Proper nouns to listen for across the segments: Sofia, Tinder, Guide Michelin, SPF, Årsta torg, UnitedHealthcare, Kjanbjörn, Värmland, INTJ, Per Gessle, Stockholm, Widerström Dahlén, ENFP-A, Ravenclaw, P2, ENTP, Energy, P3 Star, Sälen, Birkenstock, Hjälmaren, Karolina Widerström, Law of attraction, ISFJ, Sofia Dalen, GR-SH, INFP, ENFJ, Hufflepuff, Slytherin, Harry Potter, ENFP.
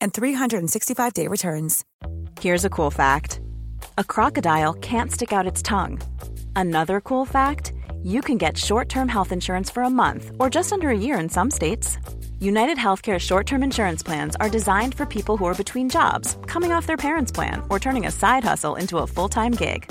and 365-day returns. Here's a cool fact. A crocodile can't stick out its tongue. Another cool fact, you can get short-term health insurance for a month or just under a year in some states. UnitedHealthcare short-term insurance plans are designed for people who are between jobs, coming off their parents' plan, or turning a side hustle into a full-time gig.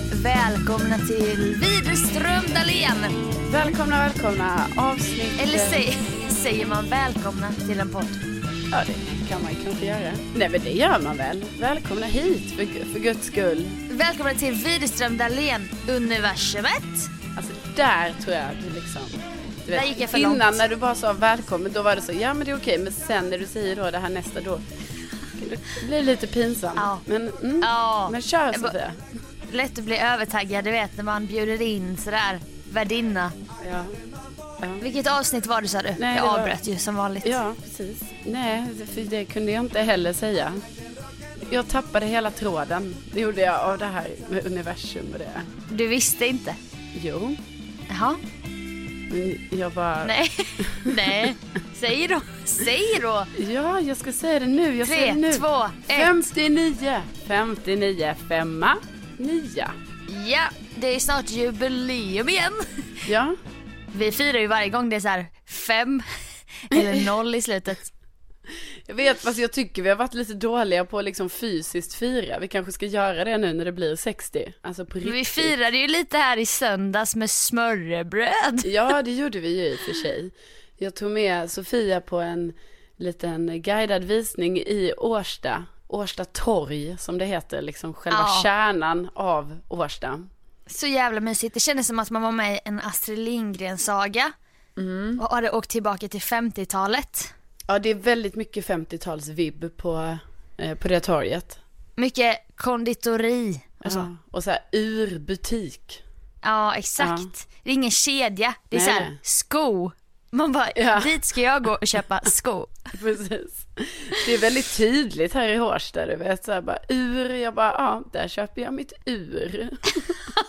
Välkomna till Widerström Dahlén. Välkomna. Avsnitt... Eller säger man välkomna till en podd? Ja, det kan man kanske göra. Nej, men det gör man väl. Välkomna hit, för Guds skull. Välkomna till Widerström Dahlén, universumet. Alltså, där tror jag du liksom... Du vet, där gick jag för innan långt. När du bara sa välkommen, då var det så, ja men det är okej. Men sen när du säger då det här nästa, då det blir lite pinsamt. Ja. Men kör, Sofia. Lätt att bli övertaggad, du vet, när man bjuder in sådär, värdinna. Ja. Vilket avsnitt var det, sa du? Nej, jag avbröt ju som vanligt. Ja, precis. Nej, för det kunde jag inte heller säga. Jag tappade hela tråden. Det gjorde jag av det här med universum och det. Du visste inte? Jo. Jaha. Jag bara... Nej. Säg då. Ja, jag ska säga det nu. 3, 2, 1. 59, 5. 9. Ja, det är snart jubileum igen. Ja. Vi firar ju varje gång det är så här 5 eller 0 i slutet. Jag vet, fast jag tycker vi har varit lite dåliga på liksom fysiskt fira. Vi kanske ska göra det nu när det blir 60. Alltså på riktigt. Vi firade ju lite här i söndags med smörrebröd. Ja, det gjorde vi ju i och för sig. Jag tog med Sofia på en liten guidad visning i Årsta torg, som det heter, liksom själva kärnan av Årsta. Så jävla mysigt. Det kändes som att man var med i en Astrid Lindgren-saga och hade åkt tillbaka till 50-talet. Ja, det är väldigt mycket 50-talsvibb på det torget. Mycket konditori och så. Ja, och så här urbutik. Ja, exakt. Ja. Det är ingen kedja, det är så här sko. Man bara, dit ska jag gå och köpa sko. Precis. Det är väldigt tydligt här i Hårsta, du vet. Så här bara, ur. Jag bara, där köper jag mitt ur.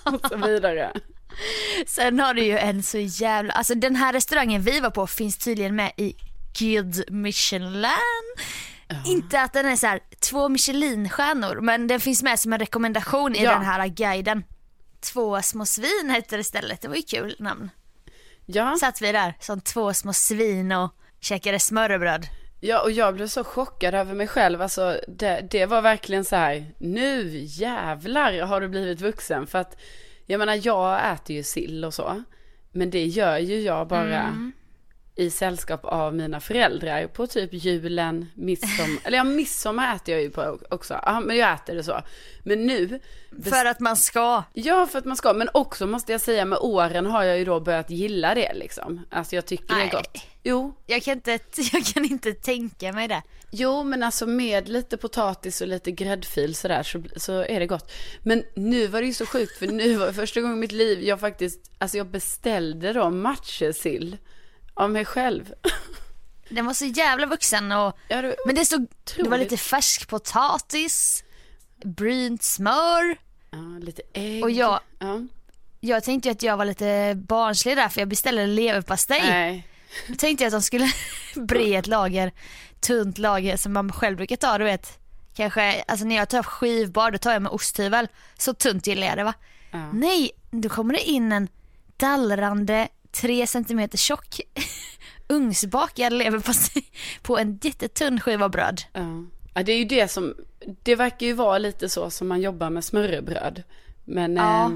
Och så vidare. Sen har du ju en så jävla... Alltså, den här restaurangen vi var på finns tydligen med i Guide Michelin. Inte att den är så här 2 Michelin-stjärnor, men den finns med som en rekommendation i den här guiden. 2 små svin heter det istället. Det var ju kul namn. Ja. Satt vi där som 2 små svin och käkade smörrebröd. Ja, och jag blev så chockad över mig själv. Alltså, det var verkligen så här, nu jävlar har du blivit vuxen. För att, jag menar, jag äter ju sill och så. Men det gör ju jag bara i sällskap av mina föräldrar på typ julen, midsommar. Eller ja, midsommar äter jag ju på också. Ja, men jag äter det så. Men nu... för att man ska. Ja, för att man ska. Men också måste jag säga, med åren har jag ju då börjat gilla det liksom. Alltså jag tycker det är gott. Jo. Jag kan inte tänka mig det. Jo, men alltså med lite potatis och lite gräddfil sådär, så är det gott. Men nu var det ju så sjukt, för nu var första gången i mitt liv jag faktiskt... Alltså jag beställde då matjessill av mig själv. Den var så jävla vuxen och ja, det, men det stod, det var lite färsk potatis, brynt smör, ja, lite ägg. Och jag tänkte att jag var lite barnslig där, för jag beställde leverpastej. Nej. Jag tänkte att de skulle bre ett lager, tunt lager som man själv brukar ta, du vet. Kanske, alltså när jag tar skivbar, då tar jag med osthyvel, så tunt gillar jag det, va? Ja. Nej, då kommer det in en dallrande 3 centimeter tjock ugnsbakad leverpastej på en jättetunn skiva bröd. Ja, det är ju det som... Det verkar ju vara lite så som man jobbar med smörrebröd. Men ja.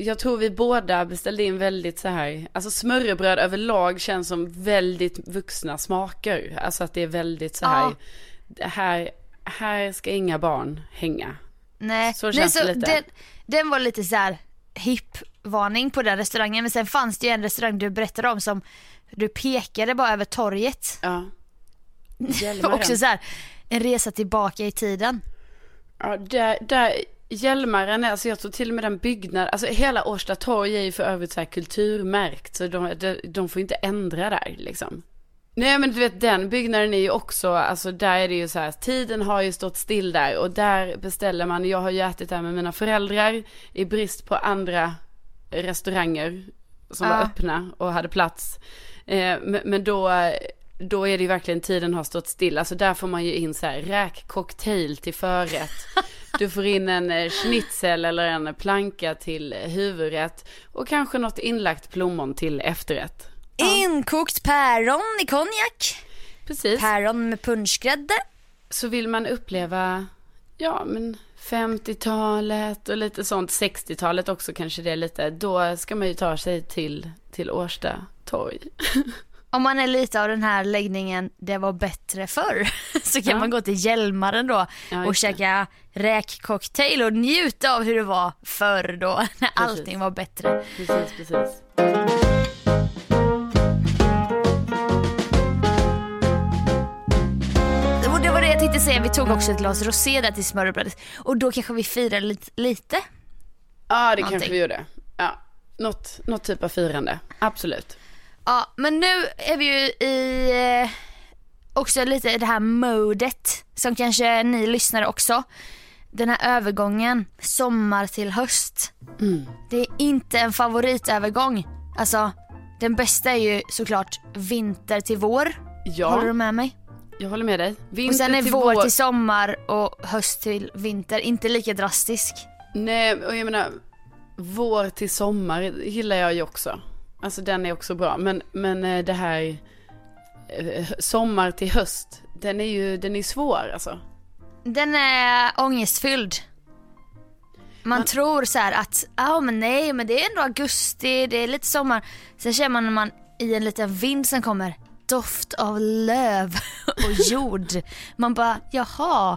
Jag tror vi båda beställde in väldigt så här... Alltså smörrebröd överlag känns som väldigt vuxna smaker. Alltså att det är väldigt så här... Ja. Här ska inga barn hänga. Nej, så känns det lite. Den var lite så här... hippvarning på den restaurangen. Men sen fanns det ju en restaurang du berättade om som du pekade bara över torget. Ja. Också så här, en resa tillbaka i tiden. Ja, där Hjälmaren, alltså jag tror till och med den byggnad, alltså hela Årsta torg är ju för övrigt så här kulturmärkt, så de får inte ändra där liksom. Nej, men du vet, den byggnaden är ju också, alltså där är det ju så här, tiden har ju stått still där, och där beställer man, jag har ju ätit där med mina föräldrar i brist på andra restauranger som var öppna och hade plats. Men då är det ju verkligen, tiden har stått still, alltså där får man ju in så här räkcocktail till förrätt. Du får in en schnitzel eller en planka till huvudrätt och kanske något inlagt plommon till efterrätt. Ja. Inkokt päron i konjak. Precis. Päron med punschgrädde. Så vill man uppleva, ja, men 50-talet och lite sånt, 60-talet också kanske det är lite. Då ska man ju ta sig till Årsta torg. Om man är lite av den här läggningen, det var bättre förr, så kan man gå till Hjälmaren då och käka räkcocktail och njuta av hur det var förr då, när allting var bättre. Precis. Vi tog också ett glas rosé där till smörrebrödet, och då kanske vi firade lite. Ja, det kanske vi gjorde. Ja, något typ av firande. Absolut. Ja, men nu är vi ju i också lite i det här modet som kanske ni lyssnare också. Den här övergången sommar till höst. Det är inte en favoritövergång. Alltså, den bästa är ju såklart vinter till vår. Ja. Håller du med mig? Jag håller med dig. Vinter, och sen är vår till sommar och höst till vinter inte lika drastisk. Nej, och jag menar, vår till sommar gillar jag ju också. Alltså den är också bra. Men det här sommar till höst, den är svår alltså. Den är ångestfylld. Man tror så här att men det är ändå augusti, det är lite sommar. Sen känner man när man i en liten vind som kommer, doft av löv och jord. Man bara, jaha,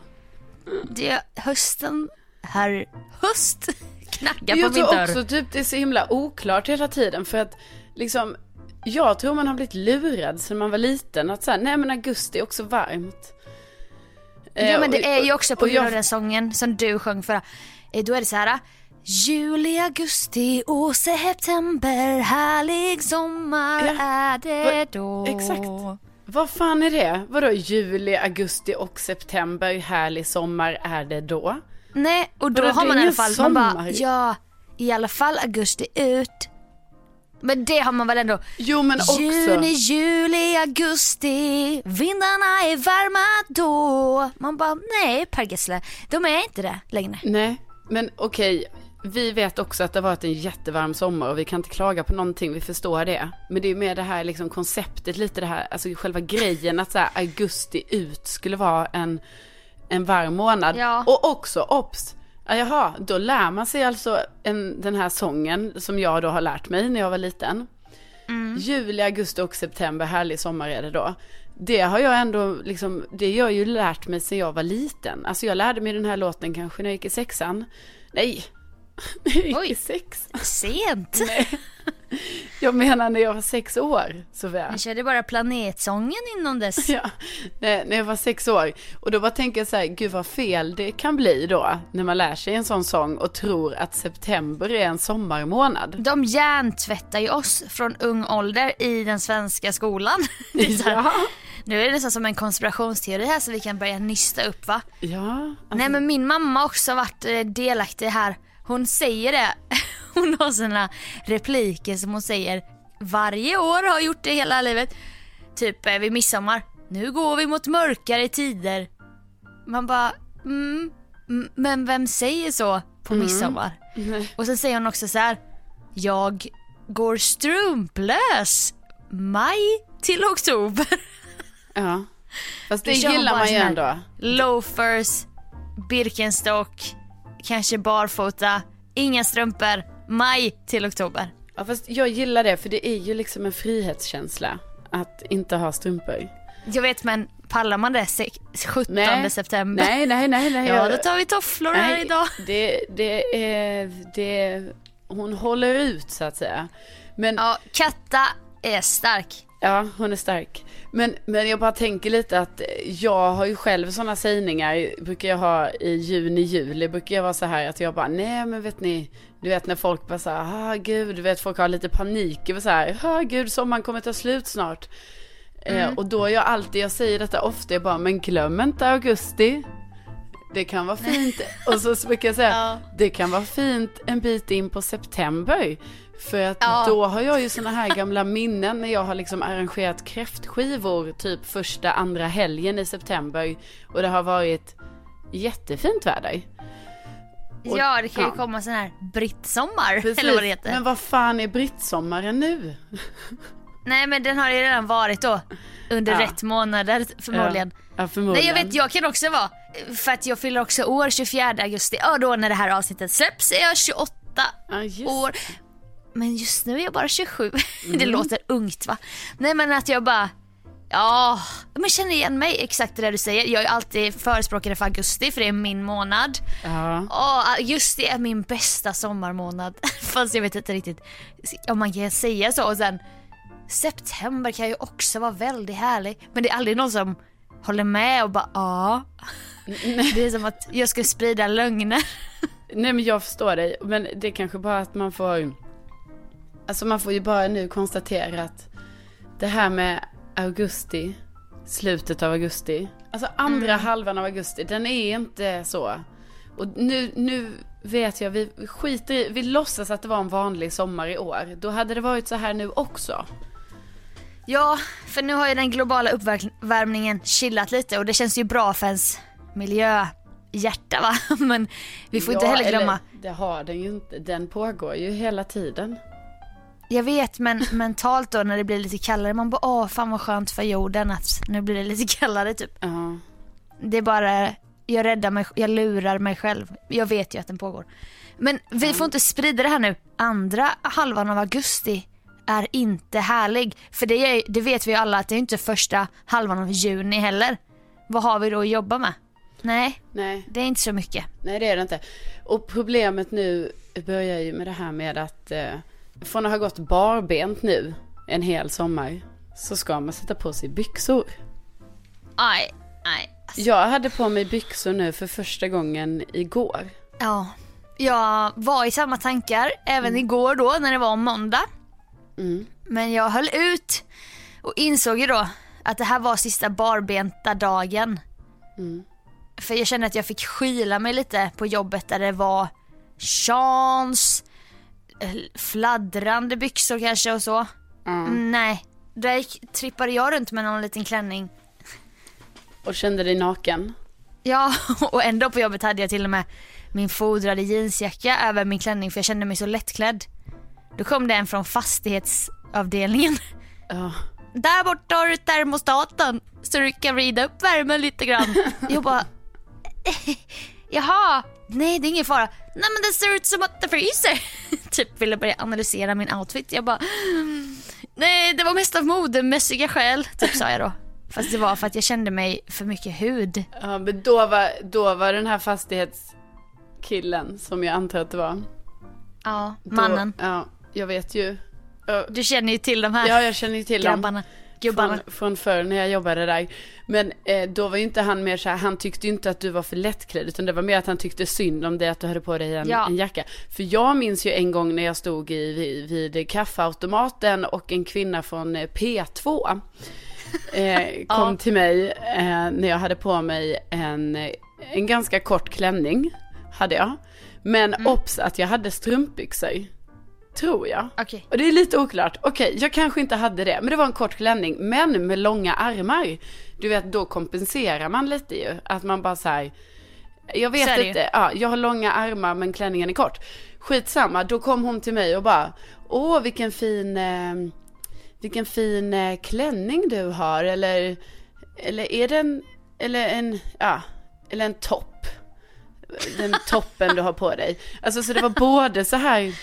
det är hösten här. Höst knackar på min dörr. Jag tror också typ det är så himla oklart hela tiden, för att liksom, jag tror man har blivit lurad sedan man var liten att så här, nej men augusti är också varmt. Ja, men det är ju också på grund av den sången som du sjöng förra. Då är det så här: juli, augusti och september, härlig sommar är det då. Exakt. Vad fan är det? Vadå juli, augusti och september, härlig sommar är det då? Nej, och då har man i alla fall sommar. Man bara, ja, i alla fall augusti ut. Men det har man väl ändå. Jo, men också juni, juli, augusti, vindarna är varma då. Man bara, nej Per Gessle, de är inte det längre. Nej. Men okej, vi vet också att det har varit en jättevarm sommar och vi kan inte klaga på någonting, vi förstår det. Men det är med det här liksom konceptet, lite det här, alltså själva grejen att så här, augusti ut skulle vara en varm månad. Ja. Och också, då lär man sig alltså den här sången som jag då har lärt mig när jag var liten. Juli, augusti och september, härlig sommar är det då. Det har jag ändå liksom, det har jag ju lärt mig sedan jag var liten. Alltså jag lärde mig den här låten kanske när jag gick i sexan. Nej. Oj, sex. Sent. Nej. Jag menar när jag var 6 år, Sofia. Jag körde bara planetsången innan dess. Ja, när jag var 6 år. Och då bara tänker jag så här, gud vad fel det kan bli då när man lär sig en sån sång och tror att september är en sommarmånad. De hjärntvättar ju oss från ung ålder i den svenska skolan. Ja. Nu är det nästan som en konspirationsteori här så vi kan börja nysta upp, va? Ja. Alltså... Nej, men min mamma också har varit delaktig här. Hon säger det. Hon har såna repliker som hon säger varje år, har gjort det hela livet. Typ vid midsommar. Nu går vi mot mörkare tider. Man bara, men vem säger så på midsommar? Och sen säger hon också så här: jag går strumplös maj till oktober. Ja. Fast det gillar man ju ändå. Loafers, Birkenstock, kanske barfota, inga strumpor, maj till oktober. Ja, fast jag gillar det, för det är ju liksom en frihetskänsla att inte ha strumpor. Jag vet, men pallar man det 17 september? Nej. Ja, då tar vi tofflor här idag. Det hon håller ut så att säga. Men ja, Katta är stark. Ja, hon är stark. Men jag bara tänker lite att jag har ju själv sådana sägningar, brukar jag ha i juni, juli, brukar jag vara så här att jag bara, nej men vet ni, du vet när folk bara såhär, gud, du vet folk har lite panik över såhär, gud, sommaren kommer ta slut snart. Och då är jag alltid, jag säger detta ofta, jag bara, men glöm inte augusti. Det kan vara fint. Och så brukar jag säga, det kan vara fint en bit in på september. För att då har jag ju såna här gamla minnen när jag har liksom arrangerat kräftskivor typ första, andra helgen i september. Och det har varit jättefint väder. Och, ja, det kan ju komma sån här brittsommar. Precis. Eller vad det heter. Men vad fan är brittsommaren nu? Nej, men den har ju redan varit då. Under rätt månader förmodligen. Ja, förmodligen. Nej, jag vet, jag kan också vara. För att jag fyller också år 24 augusti. Ja, då när det här avsnittet släpps är jag 28 år. Men just nu är jag bara 27. Det låter ungt, va? Nej, men att jag bara... Ja, men känner igen mig exakt det där du säger. Jag är alltid förespråkare för augusti, för det är min månad. Augusti är min bästa sommarmånad. Fast jag vet inte riktigt om man kan säga så. Och sen... September kan ju också vara väldigt härlig. Men det är aldrig någon som håller med och bara, Det är som att jag ska sprida lögner. Nej, men jag förstår dig. Men det är kanske bara att man får... Alltså man får ju bara nu konstatera att det här med augusti, slutet av augusti, alltså andra halvan av augusti, den är inte så. Och nu vet jag, vi låtsas att det var en vanlig sommar i år. Då hade det varit så här nu också. Ja, för nu har ju den globala uppvärmningen chillat lite och det känns ju bra för ens miljöhjärta, va? Men vi får inte heller glömma. Det har den ju inte, den pågår ju hela tiden. Jag vet, men mentalt då när det blir lite kallare, man bara, fan vad skönt för jorden att nu blir det lite kallare typ. Det är bara, jag räddar mig, jag lurar mig själv. Jag vet ju att den pågår. Men vi får inte sprida det här nu. Andra halvan av augusti är inte härlig. För det vet vi ju alla att det är inte första halvan av juni heller. Vad har vi då att jobba med? Nej. Det är inte så mycket. Nej, det är det inte. Och problemet nu börjar ju med det här med att... Från att ha gått barbent nu en hel sommar så ska man sätta på sig byxor. Aj. Alltså. Jag hade på mig byxor nu för första gången igår. Ja, jag var i samma tankar även igår då när det var måndag. Men jag höll ut och insåg ju då att det här var sista barbenta dagen. För jag kände att jag fick skyla mig lite på jobbet där det var chans... fladdrande byxor kanske och så. Nej, där trippade jag runt med någon liten klänning. Och kände dig naken? Ja, och ändå på jobbet hade jag till och med min fodrade jeansjacka över min klänning för jag kände mig så lättklädd. Då kom det en från fastighetsavdelningen. Där borta har du termostaten så du kan rida upp värmen lite grann. Jag bara, jaha. Nej, det är ingen fara. Nej, men det ser ut som att det fryser. Typ ville börja analysera min outfit. Jag bara, Nej, det var mest av modemässiga skäl, typ sa jag då. Fast det var för att jag kände mig för mycket hud. Ja, men då var den här fastighetskillen som jag antar att det var. Ja, mannen. Då, ja, jag vet ju. Du känner ju till de här. Ja, jag känner ju till grabbarna. Från förr när jag jobbade där. Men då var ju inte han mer så här. Han tyckte ju inte att du var för lättklädd, utan det var mer att han tyckte synd om det, att du hade på dig en jacka. För jag minns ju en gång när jag stod vid kaffeautomaten och en kvinna från P2 kom till mig när jag hade på mig en ganska kort klänning hade jag. Men ops att jag hade strumpbyxor, tror jag. Okay. Och det är lite oklart. Okej, jag kanske inte hade det. Men det var en kort klänning, men med långa armar. Du vet, då kompenserar man lite ju. Att man bara så här, jag vet Sorry. Inte. Ja, jag har långa armar men klänningen är kort. Skitsamma, då kom hon till mig och bara, åh, vilken fin klänning du har. Eller är den, eller en topp. Den toppen du har på dig. Alltså, så det var både så här.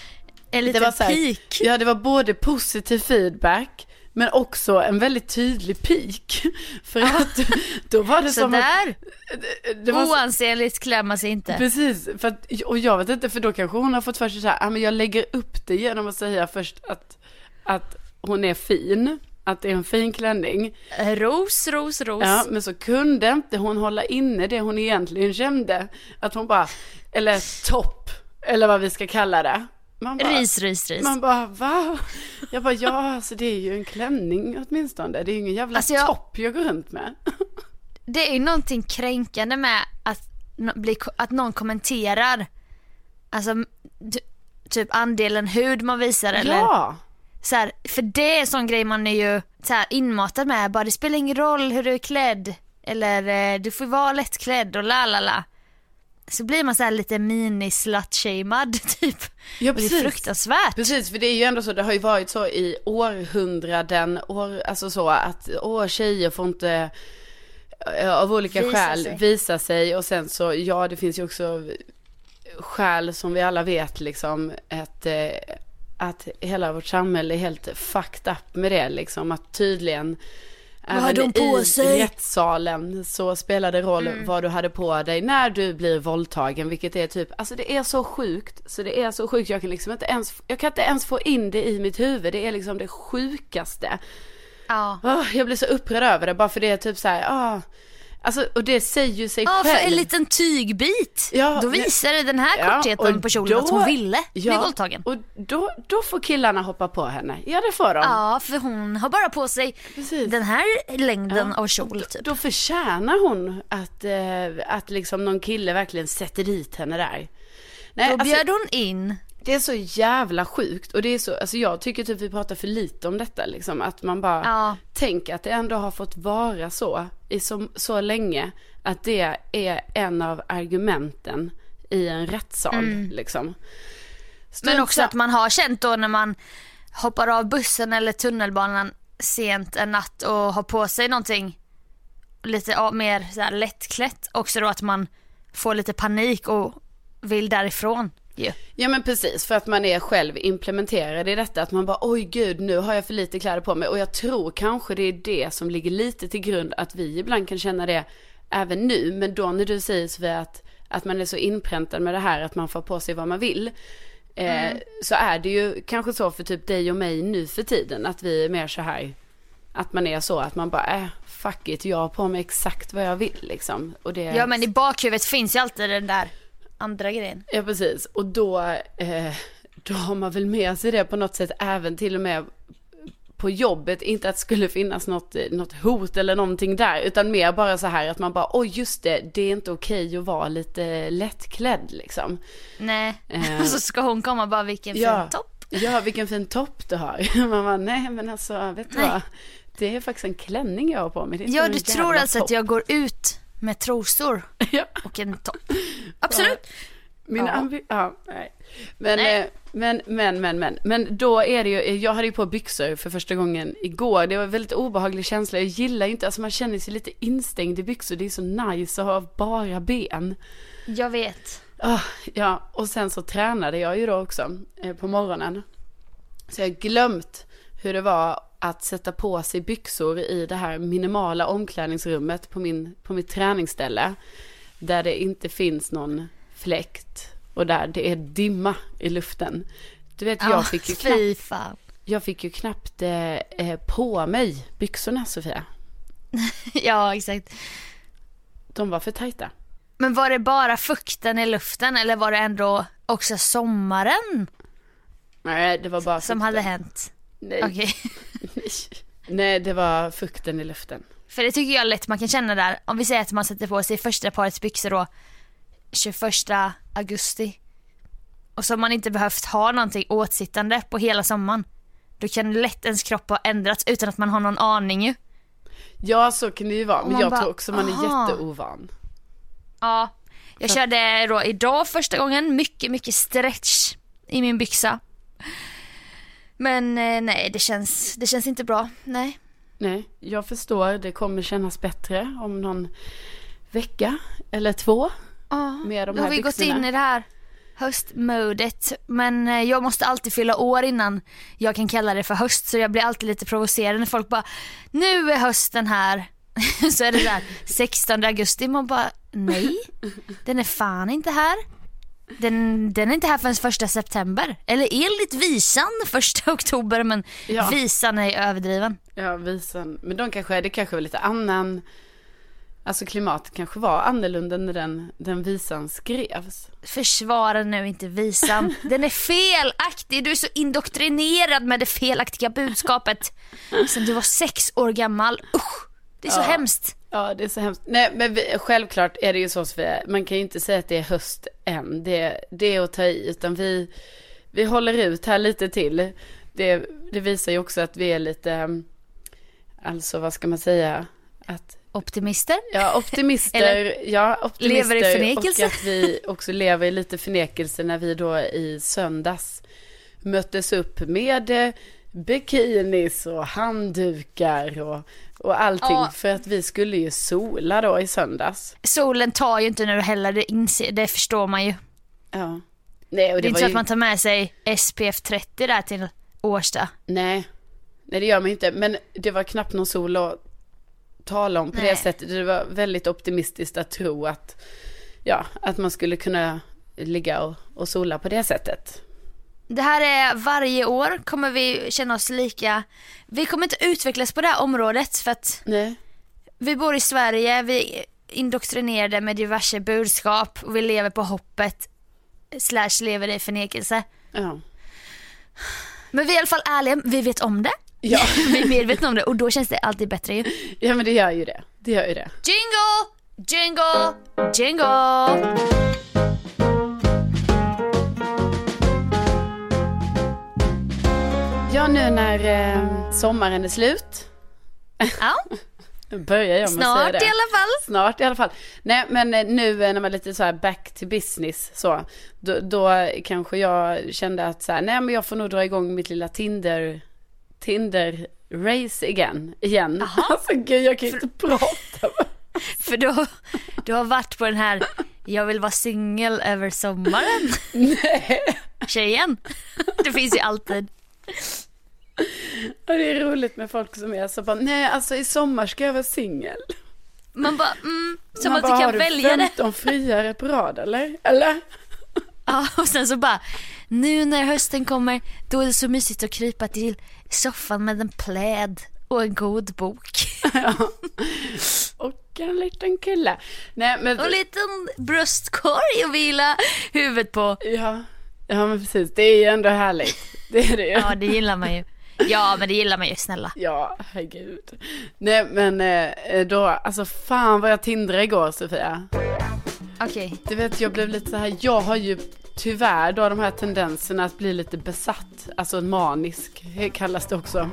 Det var så här, peak. Ja, det var både positiv feedback men också en väldigt tydlig peak. För att då var det så som där. Det var oansenligt, klämma sig inte. Precis, för att, och jag vet inte, för då kanske hon har fått för sig så här, men jag lägger upp det genom att säga först att hon är fin, att det är en fin klänning. Ros. Ja, men så kunde inte hon hålla inne det hon egentligen kände, att hon bara, eller topp, eller vad vi ska kalla det. Bara, ris. Man bara, va? Jag bara, ja, alltså det är ju en klänning åtminstone. Det är ju ingen jävla topp jag går runt med. Det är ju någonting kränkande med att någon kommenterar. Alltså, typ andelen hud man visar. Ja. Eller, så här, för det är sån grej man är ju så här inmatad med. Bara, det spelar ingen roll hur du är klädd. Eller, du får vara lättklädd och lalala. Så blir man så här lite mini-slut-shamed typ. Ja, precis. Det är fruktansvärt. Precis, för det är ju ändå så, det har ju varit så i århundraden, alltså så att tjejer får inte av olika skäl visa sig, och sen så, ja, det finns ju också skäl som vi alla vet liksom, att hela vårt samhälle är helt fucked up med det liksom, att tydligen i rättssalen så spelar det roll vad du hade på dig när du blir våldtagen, vilket är typ, alltså det är så sjukt, jag kan liksom inte ens få in det i mitt huvud. Det är liksom det sjukaste. Ja. Jag blir så upprörd över det, bara för det är typ så här, alltså, och det säger ju sig själv. Ja, för en liten tygbit. Ja, då visar det den här kortheten på kjolen att hon ville bli våldtagen. Och då får killarna hoppa på henne. Ja, det får de. Ja, för hon har bara på sig den här längden av kjol. Typ. Då förtjänar hon att liksom någon kille verkligen sätter dit henne där. Nej, då bjöd hon in. Det är så jävla sjukt, och det är så, alltså jag tycker typ vi pratar för lite om detta liksom, att man bara tänker att det ändå har fått vara så i så länge, att det är en av argumenten i en rättssal liksom. Men också att man har känt då, när man hoppar av bussen eller tunnelbanan sent en natt och har på sig någonting lite mer så här lättklätt också, då att man får lite panik och vill därifrån. Ja, men precis, för att man är själv implementerad i detta, att man bara, oj gud, nu har jag för lite kläder på mig. Och jag tror kanske det är det som ligger lite till grund, att vi ibland kan känna det även nu. Men då när du säger så att man är så inpräntad med det här, att man får på sig vad man vill, så är det ju kanske så för typ dig och mig nu för tiden, att vi är mer så här, att man är så, att man bara, fuck it, jag har på mig exakt vad jag vill liksom. Och det... Ja, men i bakhuvudet finns ju alltid den där andra grejen. Ja, precis. Och då har man väl med sig det på något sätt, även till och med på jobbet. Inte att det skulle finnas något hot eller någonting där, utan mer bara så här att man bara, just det, det är inte okej att vara lite lättklädd liksom. Nej, och så ska hon komma bara, vilken fin topp. Ja, vilken fin topp du har. Man bara, nej men alltså, vet du vad? Det är faktiskt en klänning jag har på mig. Ja, du tror alltså att jag går ut med trosor och en topp. Absolut. Nej. Men då är det ju, jag hade ju på byxor för första gången igår. Det var en väldigt obehaglig känsla. Jag gillar inte, alltså man känner sig lite instängd i byxor. Det är så nice att ha bara ben. Jag vet. Och sen så tränade jag ju då också på morgonen. Så jag har glömt hur det var att sätta på sig byxor i det här minimala omklädningsrummet på mitt träningsställe där det inte finns någon fläkt och där det är dimma i luften. Du vet, jag fick ju knappt på mig byxorna, Sofia. Ja, exakt. De var för tajta. Men var det bara fukten i luften eller var det ändå också sommaren? Nej, det var bara som hade hänt. Nej. Okay. Nej, det var fukten i luften. För det tycker jag lätt man kan känna där. Om vi säger att man sätter på sig första parets byxor då 21 augusti och så har man inte behövt ha någonting åtsittande på hela sommaren. Då kan lätt ens kropp ha ändrats utan att man har någon aning ju. Ja, så kan det ju vara. Men jag tror också man är jätteovan. Ja, jag körde då idag första gången mycket, mycket stretch i min byxa. Men nej, det känns inte bra. Nej. Nej, jag förstår. Det kommer kännas bättre om någon vecka eller två. Ja, med de då här har vi byxorna. Gått in i det här höstmodet. Men jag måste alltid fylla år innan jag kan kalla det för höst. Så jag blir alltid lite provocerad när folk bara, nu är hösten här. Så är det där 16 augusti. Man bara, nej, den är fan inte här. Den är inte här förrän 1 september. Eller enligt visan 1 oktober. Men ja. Visan är överdriven. Ja, visan. Men det kanske var lite annan. Alltså klimatet kanske var annorlunda när den visan skrevs. Försvara nu inte visan. Den är felaktig. Du är så indoktrinerad med det felaktiga budskapet sen du var 6 år gammal. Usch, det är så hemskt. Ja, det är så hemskt. Nej, men självklart är det ju så, Sofia. Man kan ju inte säga att det är höst än. Det är att ta i, utan vi håller ut här lite till. Det visar ju också att vi är lite, alltså vad ska man säga, att optimister? Ja, optimister. Eller, ja, optimister. Lever i förnekelse. Och att vi också lever i lite förnekelse när vi då i söndags möttes upp med bikinis och handdukar och allting, för att vi skulle ju sola då i söndags. Solen tar ju inte nu heller, det förstår man ju. Ja. Nej, och det är inte så att man tar med sig SPF 30 där till Årsta. Nej, det gör man inte. Men det var knappt någon sol att tala om på det sättet. Det var väldigt optimistiskt att tro att man skulle kunna ligga och sola på det sättet. Det här är varje år kommer vi känna oss lika. Vi kommer inte utvecklas på det här området för att vi bor i Sverige, vi är indoktrinerade med diverse budskap och vi lever på hoppet / lever i förnekelse. Ja. Men vi är i alla fall ärliga, vi vet om det. Ja, vi är medvetna om det och då känns det alltid bättre ju. Ja, men det gör ju det. Det gör ju det. Jingle, jingle, jingle. Ja, nu när sommaren är slut. Ja. Nu börjar jag med att säga det. Snart i alla fall. Nej, men nu när man är lite så här back to business så då kanske jag kände att så här, nej men jag får nog dra igång mitt lilla Tinder-race igen. Aha. Alltså gud, jag kan inte prata. För du har varit på den här jag vill vara singel över sommaren. Nej. Tjejen. Det finns ju alltid. Och det är roligt med folk som är så bara, nej alltså i sommar ska jag vara singel. Man bara, som man bara, kan du välja det. Har du 15 friare på rad eller? Ja, och sen så bara, nu när hösten kommer, då är det så mysigt att krypa till soffan med en pläd och en god bok. Ja. Och en liten kille. Nej, men... Och en liten bröstkorg och vila huvudet på. Ja, men precis. Det är ju ändå härligt. Det är det ju. Ja, det gillar man ju. Ja, men det gillar man ju, snälla. Ja, herregud. Nej, men då, alltså fan vad jag tindrade igår, Sofia. Okej. Du vet, jag blev lite så här, jag har ju tyvärr då de här tendenserna att bli lite besatt, alltså manisk kallas det också.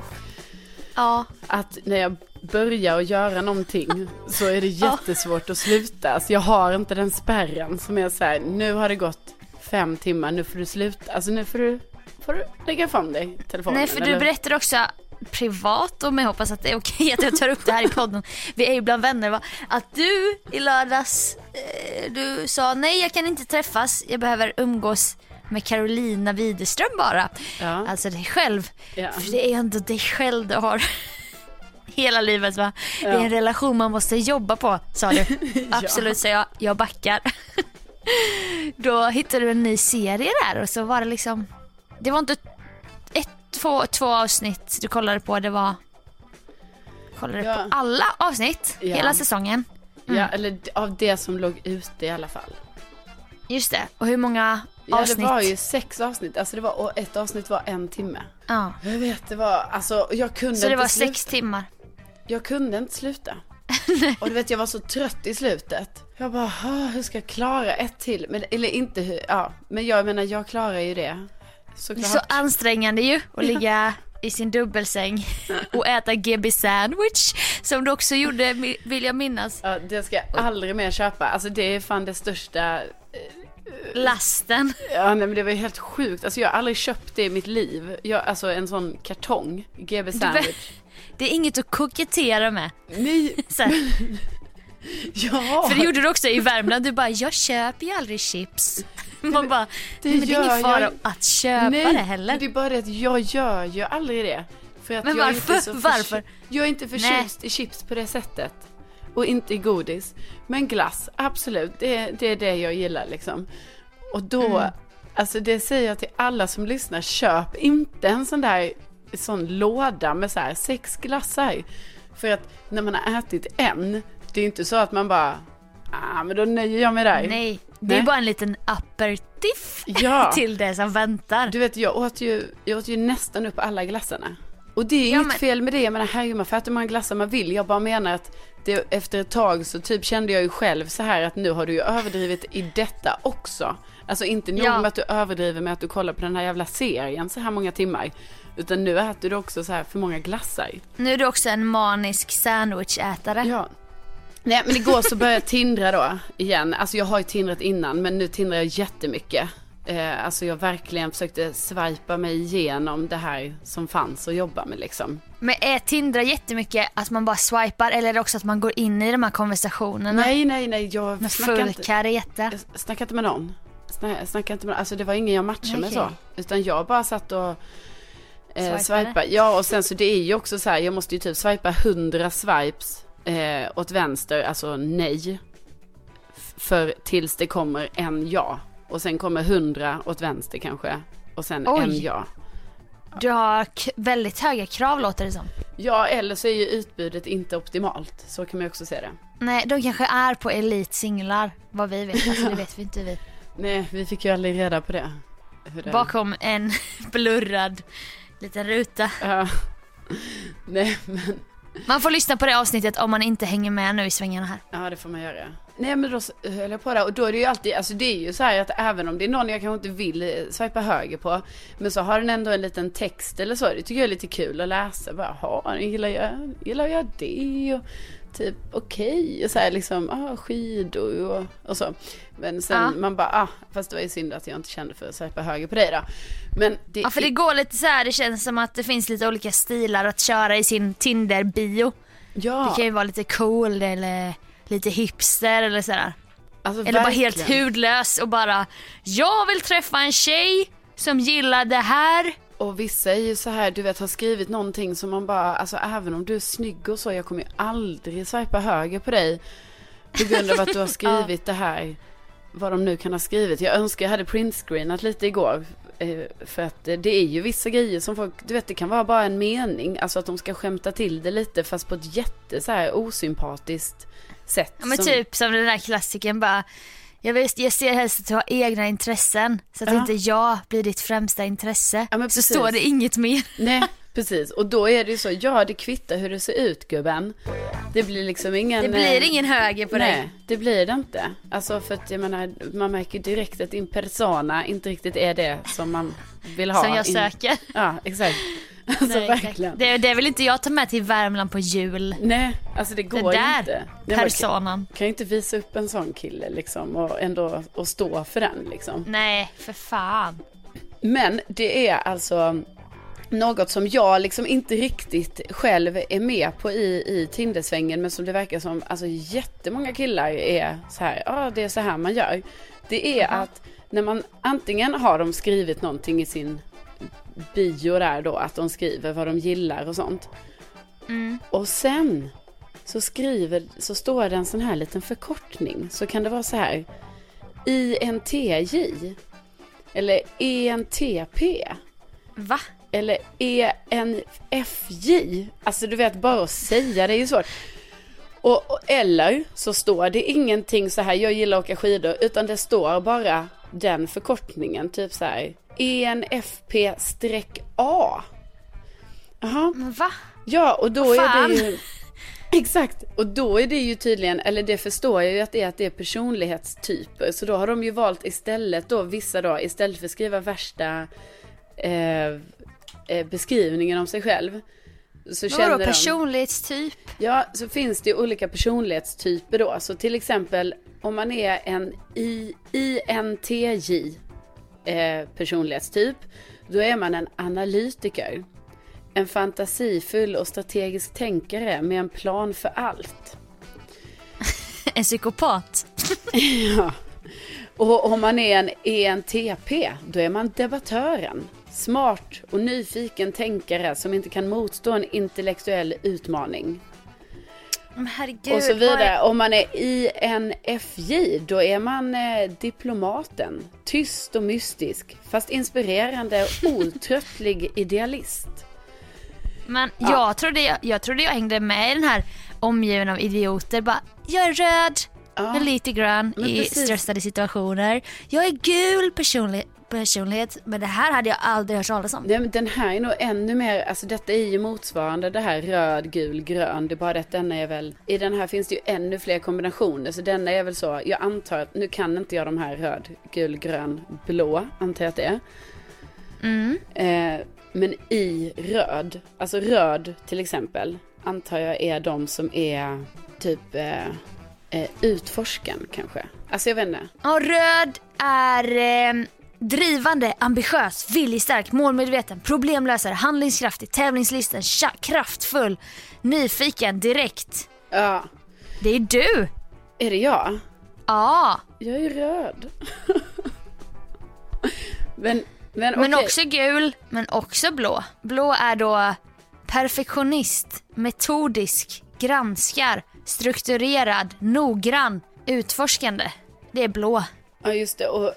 Ja. Att när jag börjar att göra någonting så är det jättesvårt att sluta. Alltså jag har inte den spärren som är så här, nu har det gått 5 timmar, nu får du sluta. Alltså nu får du lägga fram dig telefonen. Nej, för du berättar också privat om jag hoppas att det är okej att jag tar upp det här i podden. Vi är ju bland vänner, va? Att du i lördags du sa nej jag kan inte träffas, jag behöver umgås med Karolina Widerström bara. Ja. Alltså dig själv. Ja. För det är ändå dig själv du har hela livet, va? Ja. Det är en relation man måste jobba på, sa du. Absolut, ja. Säger jag. Jag backar. Då hittade du en ny serie där och så var det liksom... Det var inte två avsnitt du kollade på, det var... Kollade du på alla avsnitt? Ja. Hela säsongen? Mm. Ja, eller av det som låg ute i alla fall. Just det. Och hur många avsnitt? Ja, det var ju 6 avsnitt. Alltså det var, och ett avsnitt var 1 timme. Ja. Jag vet, det var... Alltså, jag kunde så det var 6 timmar? Jag kunde inte sluta. Och du vet, jag var så trött i slutet. Jag bara, hur ska jag klara ett till? Men, eller inte hur... Ja, men jag menar, jag klarar ju det. Såklart. Det är så ansträngande ju att ligga i sin dubbelsäng och äta GB sandwich som du också gjorde, vill jag minnas. Ja, det ska jag aldrig mer köpa. Alltså det är fan det största lasten. Ja, nej, men det var helt sjukt. Alltså jag har aldrig köpt det i mitt liv. Alltså en sån kartong GB sandwich. Det är inget att kokettera med. Nej. Ja. För det gjorde du också i Värmland. Du bara, jag köper ju aldrig chips. Man bara, men det är ingen fara att köpa det heller. Det är bara det att jag gör aldrig det. För att men varför? Jag är inte förtjust i chips på det sättet. Och inte i godis. Men glass, absolut. Det är det jag gillar liksom. Och då, alltså det säger jag till alla som lyssnar. Köp inte en sån låda med så här 6 glassar. För att när man har ätit en, det är inte så att man bara, men då nöjer jag mig där. Nej. Det är bara en liten aperitif till det som väntar. Du vet, jag åt ju nästan upp alla glassarna. Och det är inget fel med det. Jag menar, herregud, man får äta många glassar man vill. Jag bara menar att det, efter ett tag så typ kände jag ju själv så här att nu har du ju överdrivit i detta också. Alltså inte nog med att du överdriver med att du kollar på den här jävla serien så här många timmar. Utan nu äter du också så här för många glassar. Nu är du också en manisk sandwichätare. Ja. Nej, men igår så började jag tindra då igen. Alltså jag har ju tindrat innan, men nu tindrar jag jättemycket. Alltså jag verkligen försökte swipa mig igenom det här som fanns och jobba med liksom. Men är tindra jättemycket att man bara swipar, eller är det också att man går in i de här konversationerna? Nej, jag snackar inte. Jag snackar inte med någon. Alltså det var ingen jag matchade med så. Utan jag bara satt och... swipa. Ja, och sen så det är ju också så här, jag måste ju typ swipa 100 swipes åt vänster, alltså nej, för tills det kommer en ja, och sen kommer 100 åt vänster kanske, och sen en ja. Du har väldigt höga krav, låter det som. Ja, eller så är ju utbudet inte optimalt, så kan man ju också se det. Nej, de kanske är på elitsinglar, vad vi vet, alltså det vet vi inte vi. Nej, vi fick ju aldrig reda på det. Bakom en blurrad liten ruta. Nej, men man får lyssna på det avsnittet om man inte hänger med nu i svängarna här. Ja, det får man göra. Nej, men då höll jag på det. Och då är det ju alltid, alltså det är ju så här att även om det är någon jag kanske inte vill swipa höger på, men så har den ändå en liten text eller så. Det tycker jag är lite kul att läsa. Bara, gillar jag det? Och typ, okej. Och så här liksom, skidor och så. Men sen man bara, fast det var ju synd att jag inte kände för att swipa höger på dig då. Men det, för det går lite så här, det känns som att det finns lite olika stilar att köra i sin Tinder-bio. Ja. Det kan ju vara lite cool eller lite hipster eller sådär. Alltså, eller bara helt hudlös och bara, jag vill träffa en tjej som gillar det här. Och vissa är ju så här, du vet, har skrivit någonting som man bara, alltså även om du är snygg och så, jag kommer ju aldrig swipa höger på dig på grund av att du har skrivit det här, vad de nu kan ha skrivit. Jag önskar jag hade printscreenat lite igår, för att det är ju vissa grejer som folk, du vet, det kan vara bara en mening, alltså att de ska skämta till det lite fast på ett jätte så här osympatiskt sätt. Ja, men som... typ som den där klassiken bara, jag ser helst att du har egna intressen så att inte jag blir ditt främsta intresse. Ja, så står det inget mer. Nej, precis. Och då är det ju så, det kvittar hur det ser ut, gubben. Det blir liksom ingen... Det blir ingen höger på dig. Nej, det blir det inte. Alltså för att jag menar, man märker direkt att din persona inte riktigt är det som man vill ha. Som jag söker. Ja, exakt. Alltså, nej, verkligen. Det vill inte jag ta med till Värmland på jul. Nej, alltså det går inte. Den personen kan ju inte visa upp en sån kille liksom, och ändå och stå för den liksom. Nej, för fan. Men det är alltså något som jag liksom inte riktigt själv är med på i Tindersvängen, men som det verkar som, alltså jättemånga killar är så här, det är så här man gör. Det är att när man antingen har de skrivit någonting i sin bio där då, att de skriver vad de gillar och sånt. Mm. Och sen så står det en sån här liten förkortning. Så kan det vara så här: INTJ eller ENTP. Va? Eller ENFJ. Alltså du vet, bara att säga det är ju svårt. Och eller så står det ingenting så här: jag gillar att åka skidor, utan det står bara den förkortningen, typ så här ENFP-A. Jaha. Men va? Ja, och då är det ju exakt, och då är det ju tydligen, eller det förstår jag ju att det är personlighetstyper, så då har de ju valt istället då vissa då, istället för att skriva värsta beskrivningen om sig själv. Så vadå, personlighetstyp? Ja, så finns det ju olika personlighetstyper då. Så till exempel om man är en INTJ personlighetstyp, då är man en analytiker, en fantasifull och strategisk tänkare med en plan för allt. En psykopat. Ja. Och om man är en ENTP, då är man debattören, smart och nyfiken tänkare som inte kan motstå en intellektuell utmaning. Men herregud, och så vidare. Om man är INFJ, då är man diplomaten, tyst och mystisk, fast inspirerande och otröttlig idealist. Men ja. jag trodde jag hängde med i den här omgivningen av idioter. Bara, jag är röd, jag är lite grön i stressade situationer. Jag är gul personlighet, men det här hade jag aldrig hört talas om. Den här är nog ännu mer, alltså detta är ju motsvarande det här röd, gul, grön. Det är bara det att denna är väl, i den här finns det ju ännu fler kombinationer, så denna är väl så, jag antar att, nu kan inte jag de här röd, gul, grön, blå, antar jag att det är. Mm. Men i röd, alltså röd till exempel, antar jag är de som är typ utforskan kanske. Alltså jag vet inte. Ja, röd är drivande, ambitiös, villig, stark, målmedveten, problemlösare, handlingskraftig, tävlingslysten, kraftfull, nyfiken, direkt. Ja. Det är du. Är det jag? Ja. Jag är röd. Men okay. Också gul, men också blå. Blå är då perfektionist, metodisk, granskar, strukturerad, noggrann, utforskande. Det är blå. Ja, just det. Och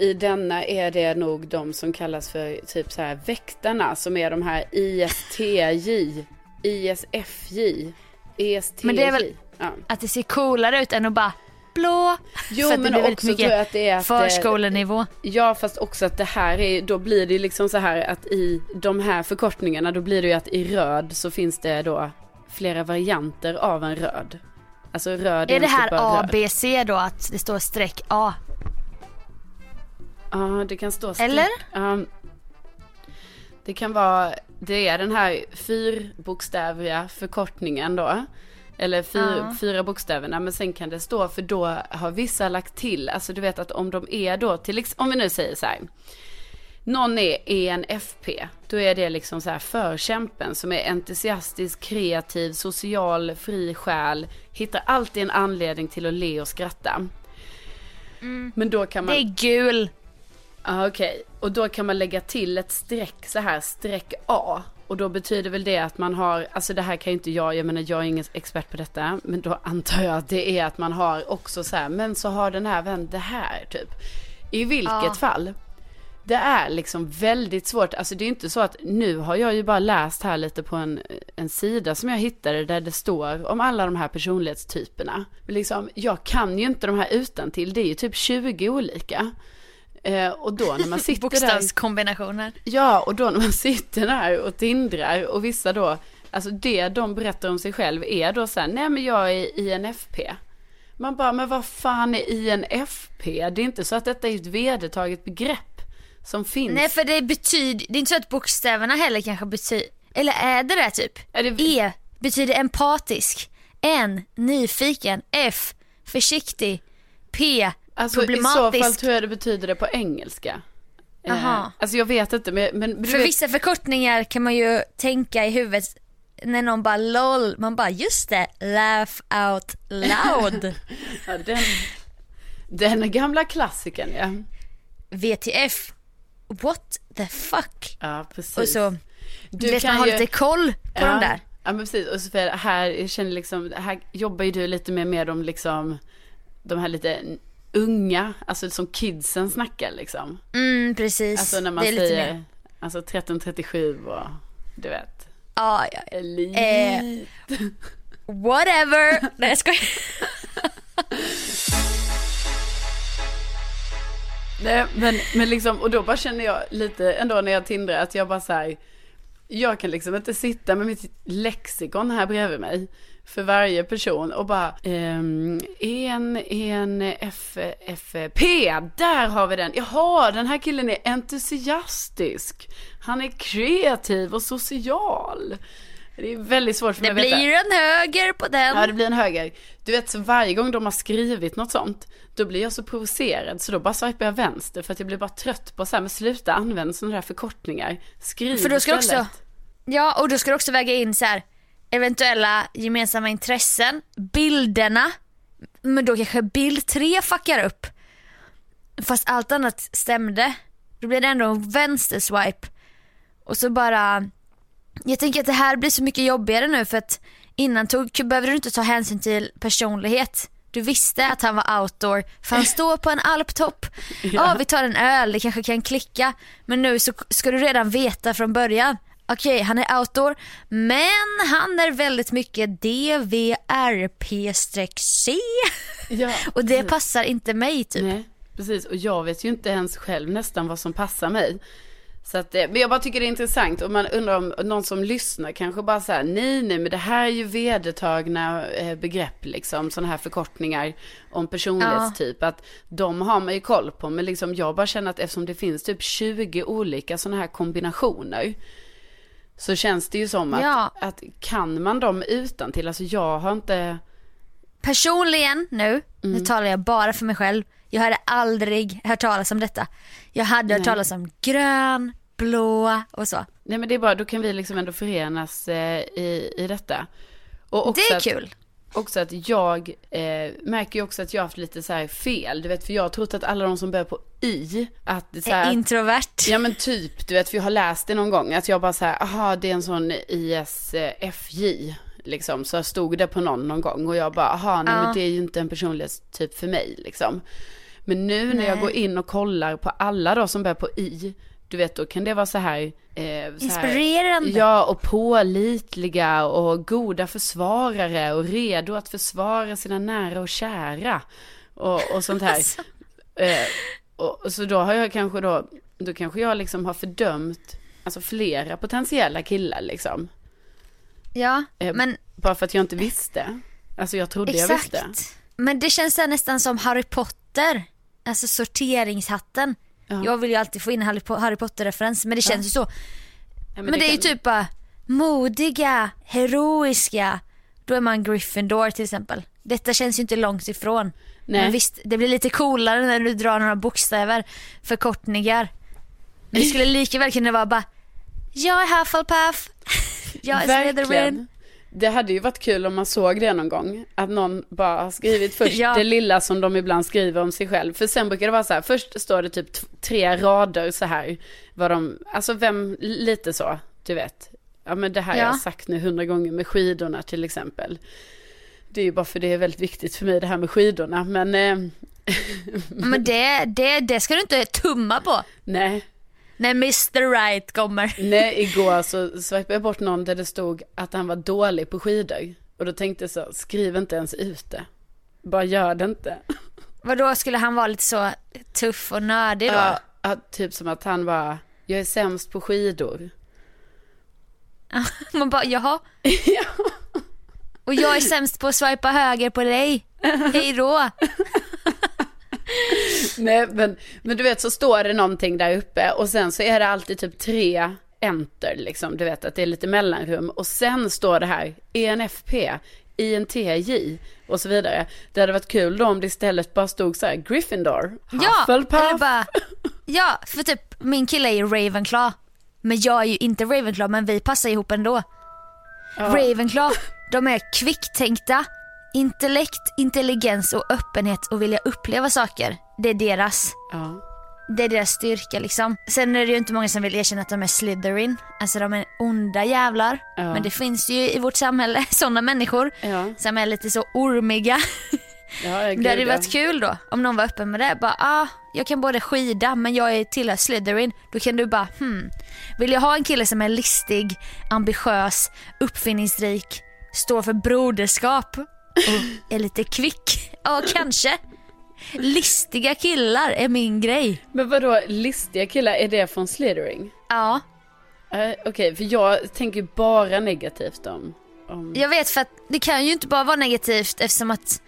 i denna är det nog de som kallas för typ så här väktarna, som är de här ISTJ, ISFJ, ESTJ. Men det är väl att det ser coolare ut än att bara blå. Jo, för men det är också mycket, tror jag att det är att förskolenivå. Ja, fast också att det här är, då blir det liksom så här att i de här förkortningarna, då blir det ju att i röd så finns det då flera varianter av en röd. Alltså röd är det här A, B, C då, att det står streck A? Ja, det kan stå streck. Eller? Det kan vara, det är den här fyrbokstävliga förkortningen då. Eller fyra bokstäverna, men sen kan det stå, för då har vissa lagt till. Alltså du vet att om de är då, till, om vi nu säger så här, någon är ENFP, då är det liksom så här förkämpen som är entusiastisk, kreativ, social, fri själ, hittar alltid en anledning till att le och skratta. Mm. Men då kan man... Det är gul. Ja, okej. Och då kan man lägga till ett streck, så här streck A. Och då betyder väl det att man har, alltså det här kan ju inte jag menar, jag är ingen expert på detta, men då antar jag att det är att man har också så här, men så har den här vänt det här typ. I vilket fall, det är liksom väldigt svårt, alltså det är inte så att, nu har jag ju bara läst här lite på en sida som jag hittade där det står om alla de här personlighetstyperna. Liksom, jag kan ju inte de här utantill, det är ju typ 20 olika. Och då när man sitter bokstavskombinationer. Ja, och då när man sitter där och tindrar, och vissa då, alltså det de berättar om sig själv är då så här, nej men jag är INFP. Man bara, men vad fan är INFP? Det är inte så att detta är ett vedertaget begrepp som finns. Nej, för det betyder, det är inte så att bokstäverna heller kanske betyder, eller är det där typ? Är det... E betyder empatisk, N nyfiken, F försiktig, P. Alltså i så fall tror jag det betyder det på engelska. Alltså jag vet inte, men för vet... vissa förkortningar kan man ju tänka i huvudet när någon bara lol, man bara just det, laugh out loud. Ja, den gamla klassiken, ja. WTF, what the fuck? Ja, precis. Och så, du vet, man har lite koll på de där. Ja, men precis. Och Sofia, här känner liksom, här jobbar ju du lite mer med de liksom, de här lite unga, alltså som kidsen snackar liksom. Mm, precis. Alltså när man säger alltså 1337 och du vet. Ah, ja, elit. Whatever. Nej, jag skojar. Nej, men liksom, och då bara känner jag lite ändå när jag tindrar att jag bara så här, jag kan liksom inte sitta med mitt lexikon här bredvid mig för varje person och bara ENFP, där har vi den. Jaha, den här killen är entusiastisk. Han är kreativ och social. Det är väldigt svårt för mig att veta. Det blir en höger på den. Ja, det blir en höger. Du vet, så varje gång de har skrivit något sånt, då blir jag så provocerad. Så då bara swipar jag vänster för att jag blir bara trött på så här, men sluta använda sådana här förkortningar. Skriv för då ska också, ja, och då ska du också väga in så här, eventuella gemensamma intressen, bilderna. Men då kanske bild 3 fuckar upp. Fast allt annat stämde. Då blir det ändå en vänsterswipe. Och så bara... Jag tänker att det här blir så mycket jobbigare nu för att innan behövde du inte ta hänsyn till personlighet. Du visste att han var outdoor för han står på en alptopp. Ja, vi tar en öl, det kanske kan klicka. Men nu så ska du redan veta från början. Okej, han är outdoor, men han är väldigt mycket DVRP-C. Ja, och det passar inte mig typ. Nej, precis, och jag vet ju inte ens själv nästan vad som passar mig. Så att, men jag bara tycker det är intressant och man undrar om någon som lyssnar kanske bara så här, nej men det här är ju vedertagna begrepp liksom, sådana här förkortningar om personlighetstyp, ja. Att de har man ju koll på, men liksom jag bara känner att eftersom det finns typ 20 olika sådana här kombinationer så känns det ju som att, ja, att kan man dem utan till, alltså jag har inte personligen nu talar jag bara för mig själv. Jag hade aldrig hört talas om detta. Jag hade hört talas om grön, blå och så. Nej, men det är bara, då kan vi liksom ändå förenas i detta. Och också det är kul. Också att jag märker ju också att jag har haft lite så här fel. Du vet, för jag har trott att alla de som börjar på I att det så här, är introvert. Ja, men typ, du vet, för jag har läst det någon gång. Att jag bara så här, aha, det är en sån ISFJ. Liksom, så jag stod det på någon gång och jag bara, aha, nej, men det är ju inte en personlighetstyp för mig liksom. Men nu när jag går in och kollar på alla då som börjar på I, du vet, då kan det vara så här, inspirerande. Så här, ja, och pålitliga och goda försvarare och redo att försvara sina nära och kära och sånt här. Och så då har jag kanske då kanske jag liksom har fördömt alltså flera potentiella killar liksom. Ja, men bara för att jag inte visste. Alltså jag trodde exakt. Jag visste. Men det känns nästan som Harry Potter. Alltså sorteringshatten. Uh-huh. Jag vill ju alltid få in Harry Potter-referens. Men det känns ju så. Ja, men det är ju typ bara modiga, heroiska. Då är man Gryffindor till exempel. Detta känns ju inte långt ifrån. Nej. Men visst, det blir lite coolare när du drar några bokstäver, förkortningar. Men det skulle lika väl kunna vara bara, jag är Hufflepuff. Jag är Slytherin. Det hade ju varit kul om man såg det någon gång. Att någon bara har skrivit först det lilla som de ibland skriver om sig själv. För sen brukar det vara så här, först står det typ 3 rader så här. Vad de, alltså vem, lite så, du vet. Ja, men det här jag har sagt nu 100 gånger med skidorna till exempel. Det är ju bara för det är väldigt viktigt för mig det här med skidorna. Men, men det ska du inte tumma på. Nej. När Mr. Right kommer. Nej, igår så swipade jag bort någon där det stod att han var dålig på skidor. Och då tänkte jag så, skriv inte ens ut det. Bara gör det inte. Vadå, skulle han vara lite så tuff och nördig då? Ja, typ som att han var, jag är sämst på skidor. Man bara, jaha. Ja. Och jag är sämst på att swipa höger på dig. Hej då. Nej, men du vet, så står det någonting där uppe och sen så är det alltid typ 3 enter liksom, du vet att det är lite mellanrum och sen står det här ENFP, INTJ och så vidare. Det hade varit kul då om det istället bara stod så här Gryffindor, Hufflepuff. Ja, eller bara, ja, för typ min kille är ju Ravenclaw, men jag är ju inte Ravenclaw, men vi passar ihop ändå. Ja. Ravenclaw, de är kvicktänkta. Intellekt, intelligens och öppenhet och vilja uppleva saker, det är deras. Ja. det är deras styrka liksom. Sen är det ju inte många som vill erkänna att de är Slytherin. Alltså de är onda jävlar. Ja. Men det finns ju i vårt samhälle sådana människor som är lite så ormiga. Ja, det hade varit kul då om någon var öppen med det. Bara, jag kan både skida, men jag är tillhör Slytherin. Då kan du bara, vill jag ha en kille som är listig, ambitiös, uppfinningsrik, står för broderskap och är lite kvick? Ja, kanske. Listiga killar är min grej. Men vadå, listiga killar, är det från Slytherin? Ja. Okej, för jag tänker bara negativt om... Jag vet, för att det kan ju inte bara vara negativt eftersom att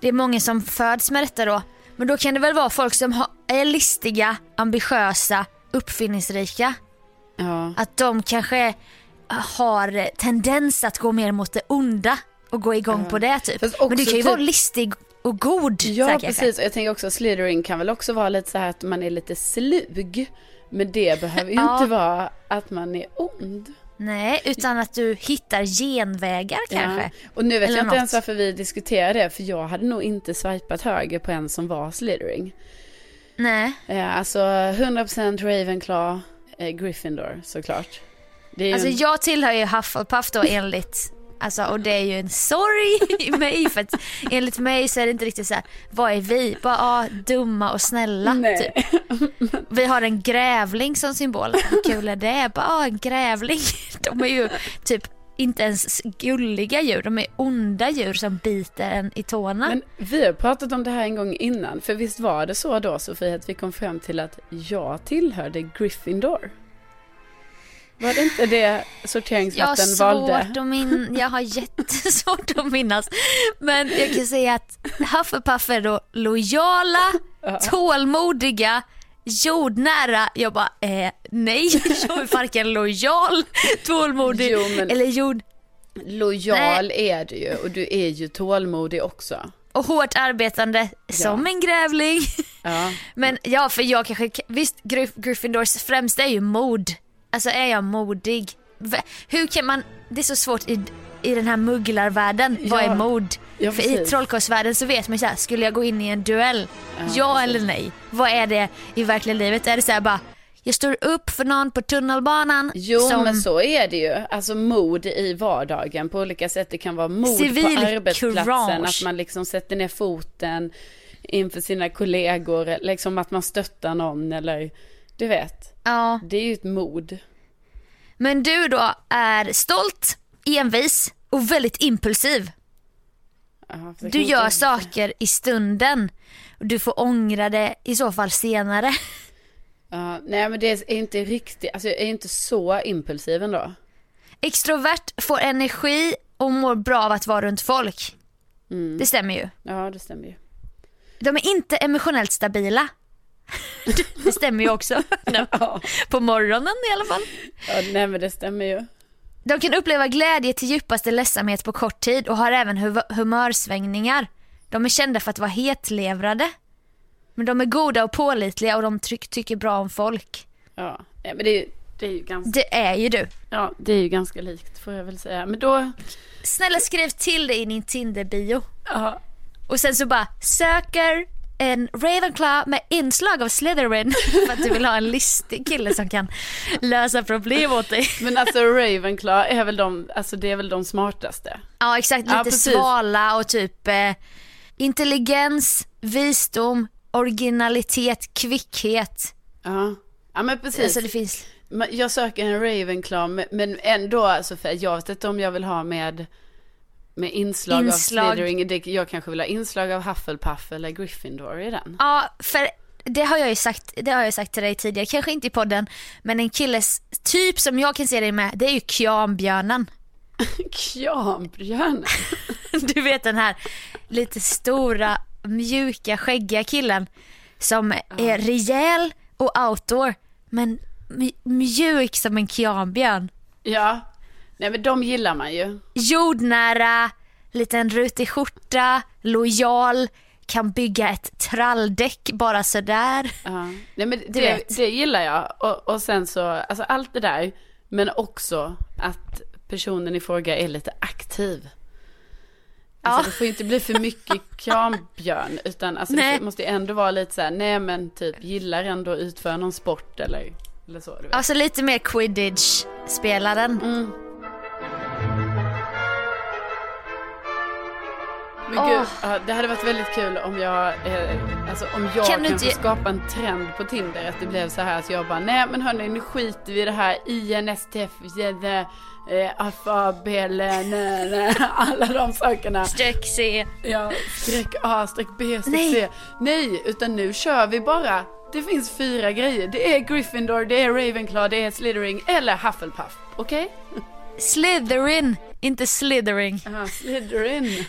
det är många som föds med detta då. Men då kan det väl vara folk som är listiga, ambitiösa, uppfinningsrika. Ja. Att de kanske har tendens att gå mer mot det onda och gå igång på det typ. Men du kan ju vara listig och god. Ja, säkert. Precis. Och jag tänker också att Slytherin kan väl också vara lite så här att man är lite slug. Men det behöver ju inte vara att man är ond. Nej, utan att du hittar genvägar kanske. Och nu vet eller jag inte ens varför vi diskuterar det. För jag hade nog inte swipat höger på en som var Slytherin. Nej. Alltså 100% Ravenclaw, Gryffindor såklart. Alltså jag tillhör ju Hufflepuff då enligt... Alltså, och det är ju en sorg i mig. För att enligt mig så är det inte riktigt så här: vad är vi? Bara dumma och snälla typ. Vi har en grävling som symbol. Hur kul är det? Bara en grävling. De är ju typ inte ens gulliga djur. De är onda djur som biter en i tårna. Men vi har pratat om det här en gång innan. För visst var det så då, Sofia, att vi kom fram till att jag tillhörde Gryffindor? Var det inte det sorteringsvatten valde? Jag har jättesvårt att minnas. Men jag kan säga att Hufflepuff är då lojala, tålmodiga, jordnära. Jag bara, nej, jag är varken lojal, tålmodig eller jord. Lojal är du ju, och du är ju tålmodig också. Och hårt arbetande som en grävling. Ja. Men ja, för jag kanske... Visst, Gryffindors främsta är ju mod. Alltså, är jag modig? Hur kan man... Det är så svårt i den här mugglarvärlden. Vad är mod? Ja, för i trollkarlsvärlden så vet man så här, skulle jag gå in i en duell? Ja eller nej? Vad är det i verkliga livet? Är det så här bara, jag står upp för någon på tunnelbanan? Jo, men så är det ju. Alltså mod i vardagen på olika sätt. Det kan vara mod civil på arbetsplatsen. Courage. Att man liksom sätter ner foten inför sina kollegor. Liksom att man stöttar någon eller... Du vet, det är ju ett mod. Men du då är stolt, envis och väldigt impulsiv. Du gör saker i stunden och du får ångra det i så fall senare. Nej, men det är inte riktigt, alltså jag är inte så impulsiv ändå. Extrovert, får energi och mår bra av att vara runt folk. Det stämmer ju. Ja, det stämmer ju. De är inte emotionellt stabila. Det stämmer ju också på morgonen i alla fall. Ja, nej, men det stämmer ju. De kan uppleva glädje till djupaste ledsamhet på kort tid och har även humörsvängningar. De är kända för att vara hetlevrade. Men de är goda och pålitliga och de tycker bra om folk. Ja, nej, men det är ju ganska... Det är ju du. Ja, det är ju ganska likt får jag väl säga. Men då... Snälla skriv till dig i din Tinder-bio. Ja. Och sen så bara söker... en Ravenclaw med inslag av Slytherin för att du vill ha en listig kille som kan lösa problem åt dig. Men alltså Ravenclaw är väl de, alltså det är väl de smartaste. Ja, exakt, lite svala och typ intelligens, visdom, originalitet, kvickhet. Ja, men precis. Alltså det finns. Jag söker en Ravenclaw, men ändå alltså, för jag vet inte om jag vill ha med inslag. Av Slytherin. Jag kanske vill ha inslag av Hufflepuff eller Gryffindor i den. Ja, för det har jag ju sagt till dig tidigare, kanske inte i podden, men en killes typ som jag kan se dig med, det är ju Kjanbjörnen. Kjanbjörnen? Du vet, den här lite stora, mjuka, skäggiga killen som är rejäl och outdoor, men mjuk som en kjanbjörn. Ja. Nej, men de gillar man ju. Jordnära, liten rutig skjorta, lojal, kan bygga ett tralldäck bara sådär. Nej, men det gillar jag. Och sen så, alltså allt det där, men också att personen i fråga är lite aktiv. Alltså, det får ju inte bli för mycket krambjörn, utan alltså, det måste ju ändå vara lite så här, nej men typ gillar ändå att utföra någon sport eller så. Du vet. Alltså lite mer Quidditch-spelaren. Mm. Men gud, det hade varit väldigt kul om jag kan få skapa en trend på Tinder, att det blev så här, så jag bara, nej men hörni, nu skiter vi det här INSTF, alfa, B, alla de sakerna. Sträck C. Ja, sträck A, sträck B, sträck C. Nej, utan nu kör vi bara. Det finns 4 grejer. Det är Gryffindor, det är Ravenclaw, det är Slytherin eller Hufflepuff. Okej? Okay? Slytherin, inte Slytherin. Ja, Slytherin.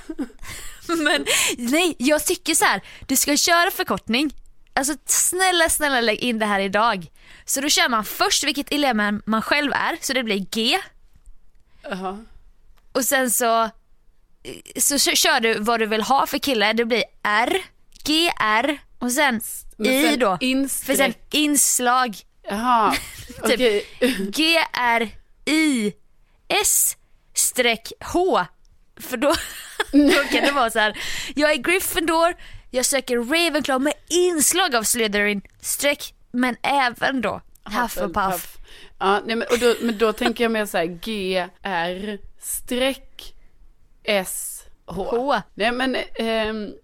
Men nej, jag tycker så här, du ska köra förkortning. Alltså snälla lägg in det här idag. Så då kör man först vilket element man själv är, så det blir G. Uh-huh. Och sen så kör du vad du vill ha för killar. Det blir R, GR och sen I då. För sen inslag. Jaha. Typ okay. GR I S-H. För då kan det vara så här. Jag är Gryffindor, jag söker Ravenclaw med inslag av Slytherin, men även då Hufflepuff. Ja, nej, men då tänker jag mer så här GR-SH. Nej men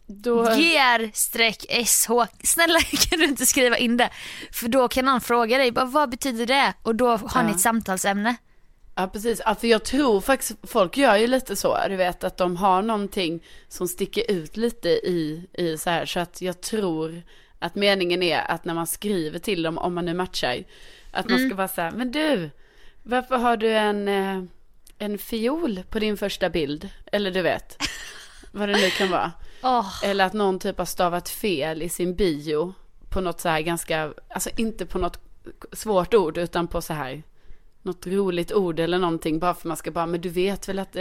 då GR-SH. Snälla, kan du inte skriva in det? För då kan någon fråga dig bara, vad betyder det? Och då har ni ett samtalsämne. Ja, precis. Ja, för jag tror faktiskt folk gör ju lite så, du vet, att de har någonting som sticker ut lite i så här, så att jag tror att meningen är att när man skriver till dem, om man nu matchar, att man ska bara säga, men du, varför har du en fiol på din första bild? Eller du vet, vad det nu kan vara. Eller att någon typ har stavat fel i sin bio på något så här ganska, alltså inte på något svårt ord, utan på så här något roligt ord eller någonting, bara för man ska bara, men du vet väl att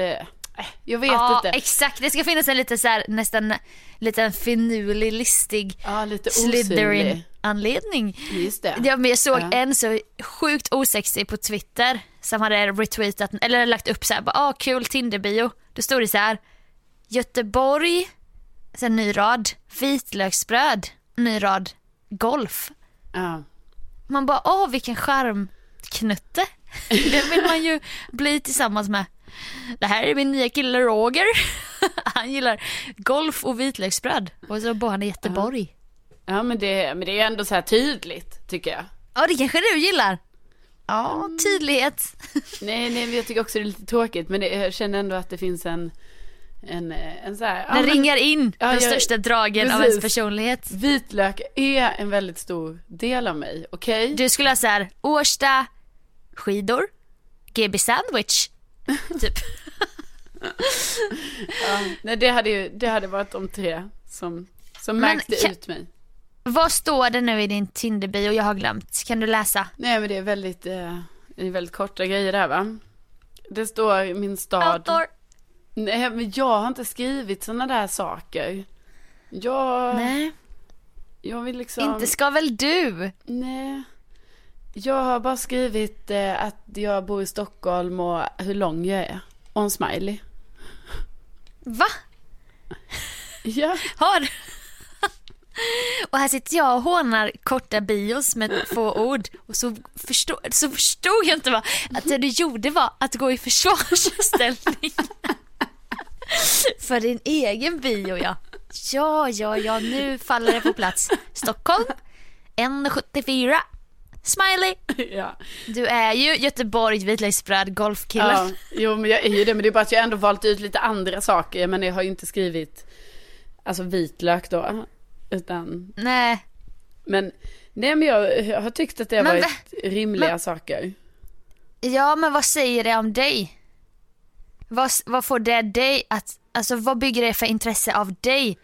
jag vet inte. Ja, exakt. Det ska finnas en lite så här, nästan lite finurlig, listig, lite Slytherin anledning. Just det. Jag såg en så sjukt osexig på Twitter som hade retweetat eller lagt upp så här, kul Tinder-bio. Då stod det så här: Göteborg, sen ny rad, vitlöksbröd, ny rad, golf. Ja. Man bara, vilken charmknutte. Det vill man ju bli tillsammans med. Det här är min nya kille Roger. Han gillar golf och vitlöksbröd. Och så bor han i Göteborg. Ja, men det är ändå så här tydligt, tycker jag. Ja, det kanske du gillar. Ja, tydlighet. Nej, men jag tycker också det är lite tråkigt. Men jag känner ändå att det finns en så här... Den ringar in den största dragen av ens personlighet. Vitlök är en väldigt stor del av mig, okej? Du skulle ha så här, Årsta, skidor, GB sandwich... typ. Nej, det hade varit de 3 som märkte ut mig. Vad står det nu i din Tinder-bio? Jag har glömt. Kan du läsa? Nej, men det är väldigt korta grejer där, va? Det står min stad. Outdoor. Nej, men jag har inte skrivit såna där saker. Jag vill liksom... Inte ska väl du? Nej. Jag har bara skrivit att jag bor i Stockholm och hur lång jag är. Och en smiley. Va? Ja. Har. Och här sitter jag och hånar korta bios med 2 ord. Och så förstod jag inte att det du gjorde var att gå i försvarsställning. För din egen bio, ja. Ja, nu faller det på plats. Stockholm, 1,74. Smiley. Ja. Du är ju Göteborg, vitlöksbröd, golfkille. Ja, jo, men jag är ju det, men det är bara att jag ändå valt ut lite andra saker, men jag har ju inte skrivit alltså vitlök då, utan nej. Men jag har tyckt att det har varit rimliga saker. Ja, men vad säger det om dig? Vad får det dig att, alltså vad bygger det för intresse av dig?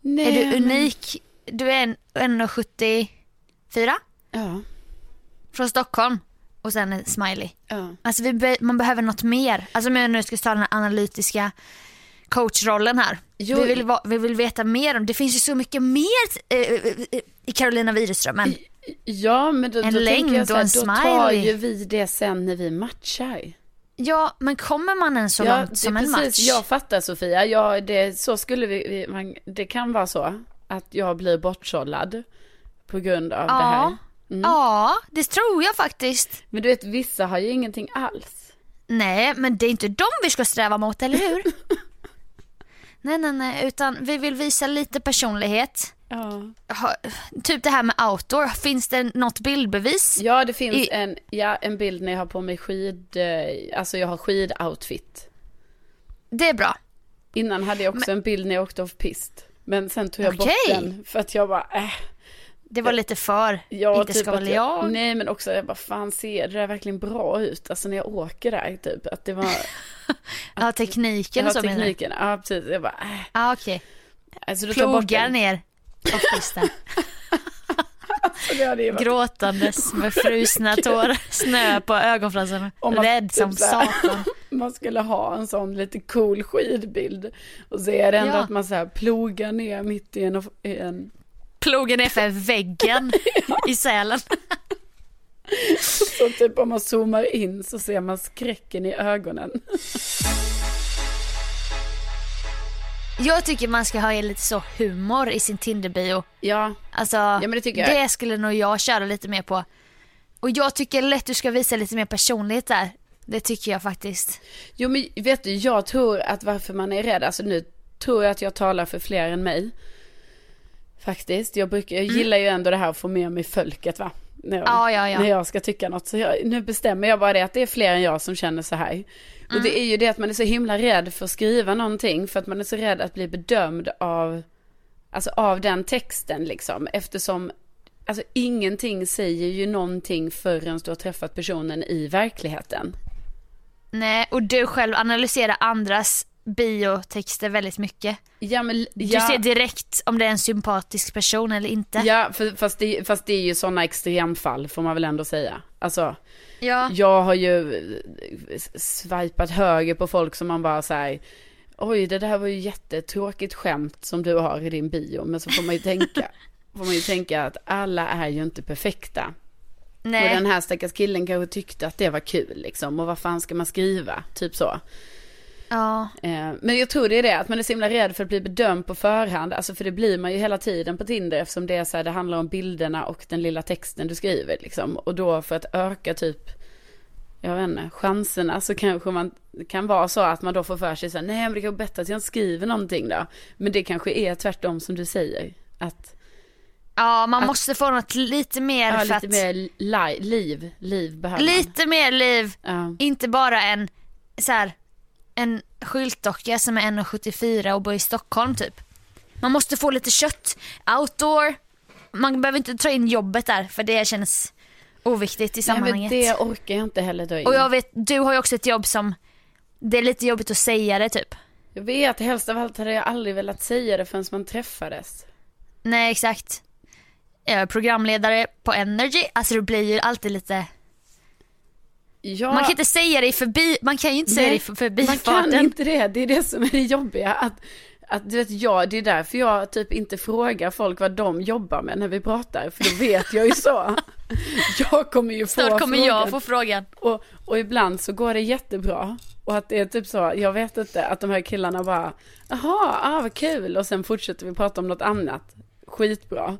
Nej, är du unik? Men... Du är en 1,74. Ja. Från Stockholm. Och sen en smiley. Ja. Alltså man behöver något mer. Alltså om jag nu ska ta den här analytiska coachrollen här. Vi vill veta mer om. Det finns ju så mycket mer i Karolina Widerström än. Ja, men då tänker jag så här, då tar ju vi det sen när vi matchar. Ja, men kommer man än så långt som en match? Jag fattar, Sofia. Ja, det kan vara så att jag blir bortsållad på grund av det här. Mm. Ja, det tror jag faktiskt. Men du vet, vissa har ju ingenting alls. Nej, men det är inte dem vi ska sträva mot, eller hur? Nej, utan vi vill visa lite personlighet. Ja. Typ det här med outdoor. Finns det något bildbevis? Ja, det finns en bild när jag har på mig skid. Alltså jag har skidoutfit. Det är bra. Innan hade jag också en bild när jag åkte off pist. Men sen tog jag bort den. För att jag bara... Det var lite för, ja, inte typ ska jag. Nej, men också, jag bara, fan, ser det där verkligen bra ut? Alltså när jag åker där, typ, att det var... ja, tekniken och så. Ja, tekniken, ja, precis. Jag bara, Ja, okej. Alltså, du plogar tar bort ner och fistar. Alltså, gråtandes med frusna tår, snö på ögonfransen, rädd som satan. Man skulle ha en sån lite cool skidbild. Och så är det ändå att man så här plogar ner mitt i en plogen är för väggen i sälen. Så typ om man zoomar in så ser man skräcken i ögonen. Jag tycker man ska ha lite så humor i sin Tinder-bio. Ja. Alltså, ja, men det tycker jag. Det skulle nog jag köra lite mer på. Och jag tycker lätt du ska visa lite mer personlighet där. Det tycker jag faktiskt. Jo, men vet du, jag tror att varför man är rädd, alltså nu tror jag att jag talar för fler än mig. Faktiskt, jag gillar ju ändå det här att få med mig folket, va? När jag ska tycka något. Så nu bestämmer jag bara det att det är fler än jag som känner så här. Och det är ju det att man är så himla rädd för att skriva någonting. För att man är så rädd att bli bedömd av den texten liksom. Eftersom alltså, ingenting säger ju någonting förrän du har träffat personen i verkligheten. Nej, och du själv analyserar andras biotexter väldigt mycket. Ja, men, du ser direkt om det är en sympatisk person eller inte. Ja, fast det är ju sådana extremfall får man väl ändå säga. Alltså, jag har ju swipat höger på folk som man bara säger, oj, det där var ju jättetråkigt skämt som du har i din bio. Men så får man ju tänka att alla är ju inte perfekta. Nej. Och den här stackars killen kanske tyckte att det var kul liksom. Och vad fan ska man skriva? Typ så. Ja. Men jag tror det är det att man är så himla rädd för att bli bedömd på förhand, alltså för det blir man ju hela tiden på Tinder, eftersom det är så här, det handlar om bilderna och den lilla texten du skriver liksom. Och då för att öka typ, jag vet inte, chanserna, så kanske man kan vara så att man då får för sig så här, nej men det kan vara bättre att jag inte skriver någonting då. Men det kanske är tvärtom som du säger, att måste få något lite mer, för lite att mer liv behöver lite mer liv, inte bara en så här en skyltdocka som är 1,74 och bor i Stockholm typ. Man måste få lite kött. Outdoor. Man behöver inte ta in jobbet där, för det känns oviktigt i sammanhanget. Nej, men det orkar jag inte heller ta in. Och jag vet, du har ju också ett jobb som det är lite jobbigt att säga det typ. Jag vet, helst av allt hade jag aldrig velat säga det förrän man träffades. Nej, exakt. Jag är programledare på Energy. Alltså det blir ju alltid lite... Ja. Man kan inte säga det i förbi. Man kan ju inte säga det i förbi. Man kan inte det. Det är det som är det jobbiga. Att du vet, det är därför jag typ inte frågar folk vad de jobbar med när vi pratar. För då vet jag ju så. Jag kommer ju få snart kommer frågan. Jag få frågan. Och ibland så går det jättebra. Och att det är typ så, jag vet inte, att de här killarna bara, vad kul. Och sen fortsätter vi prata om något annat. Skitbra.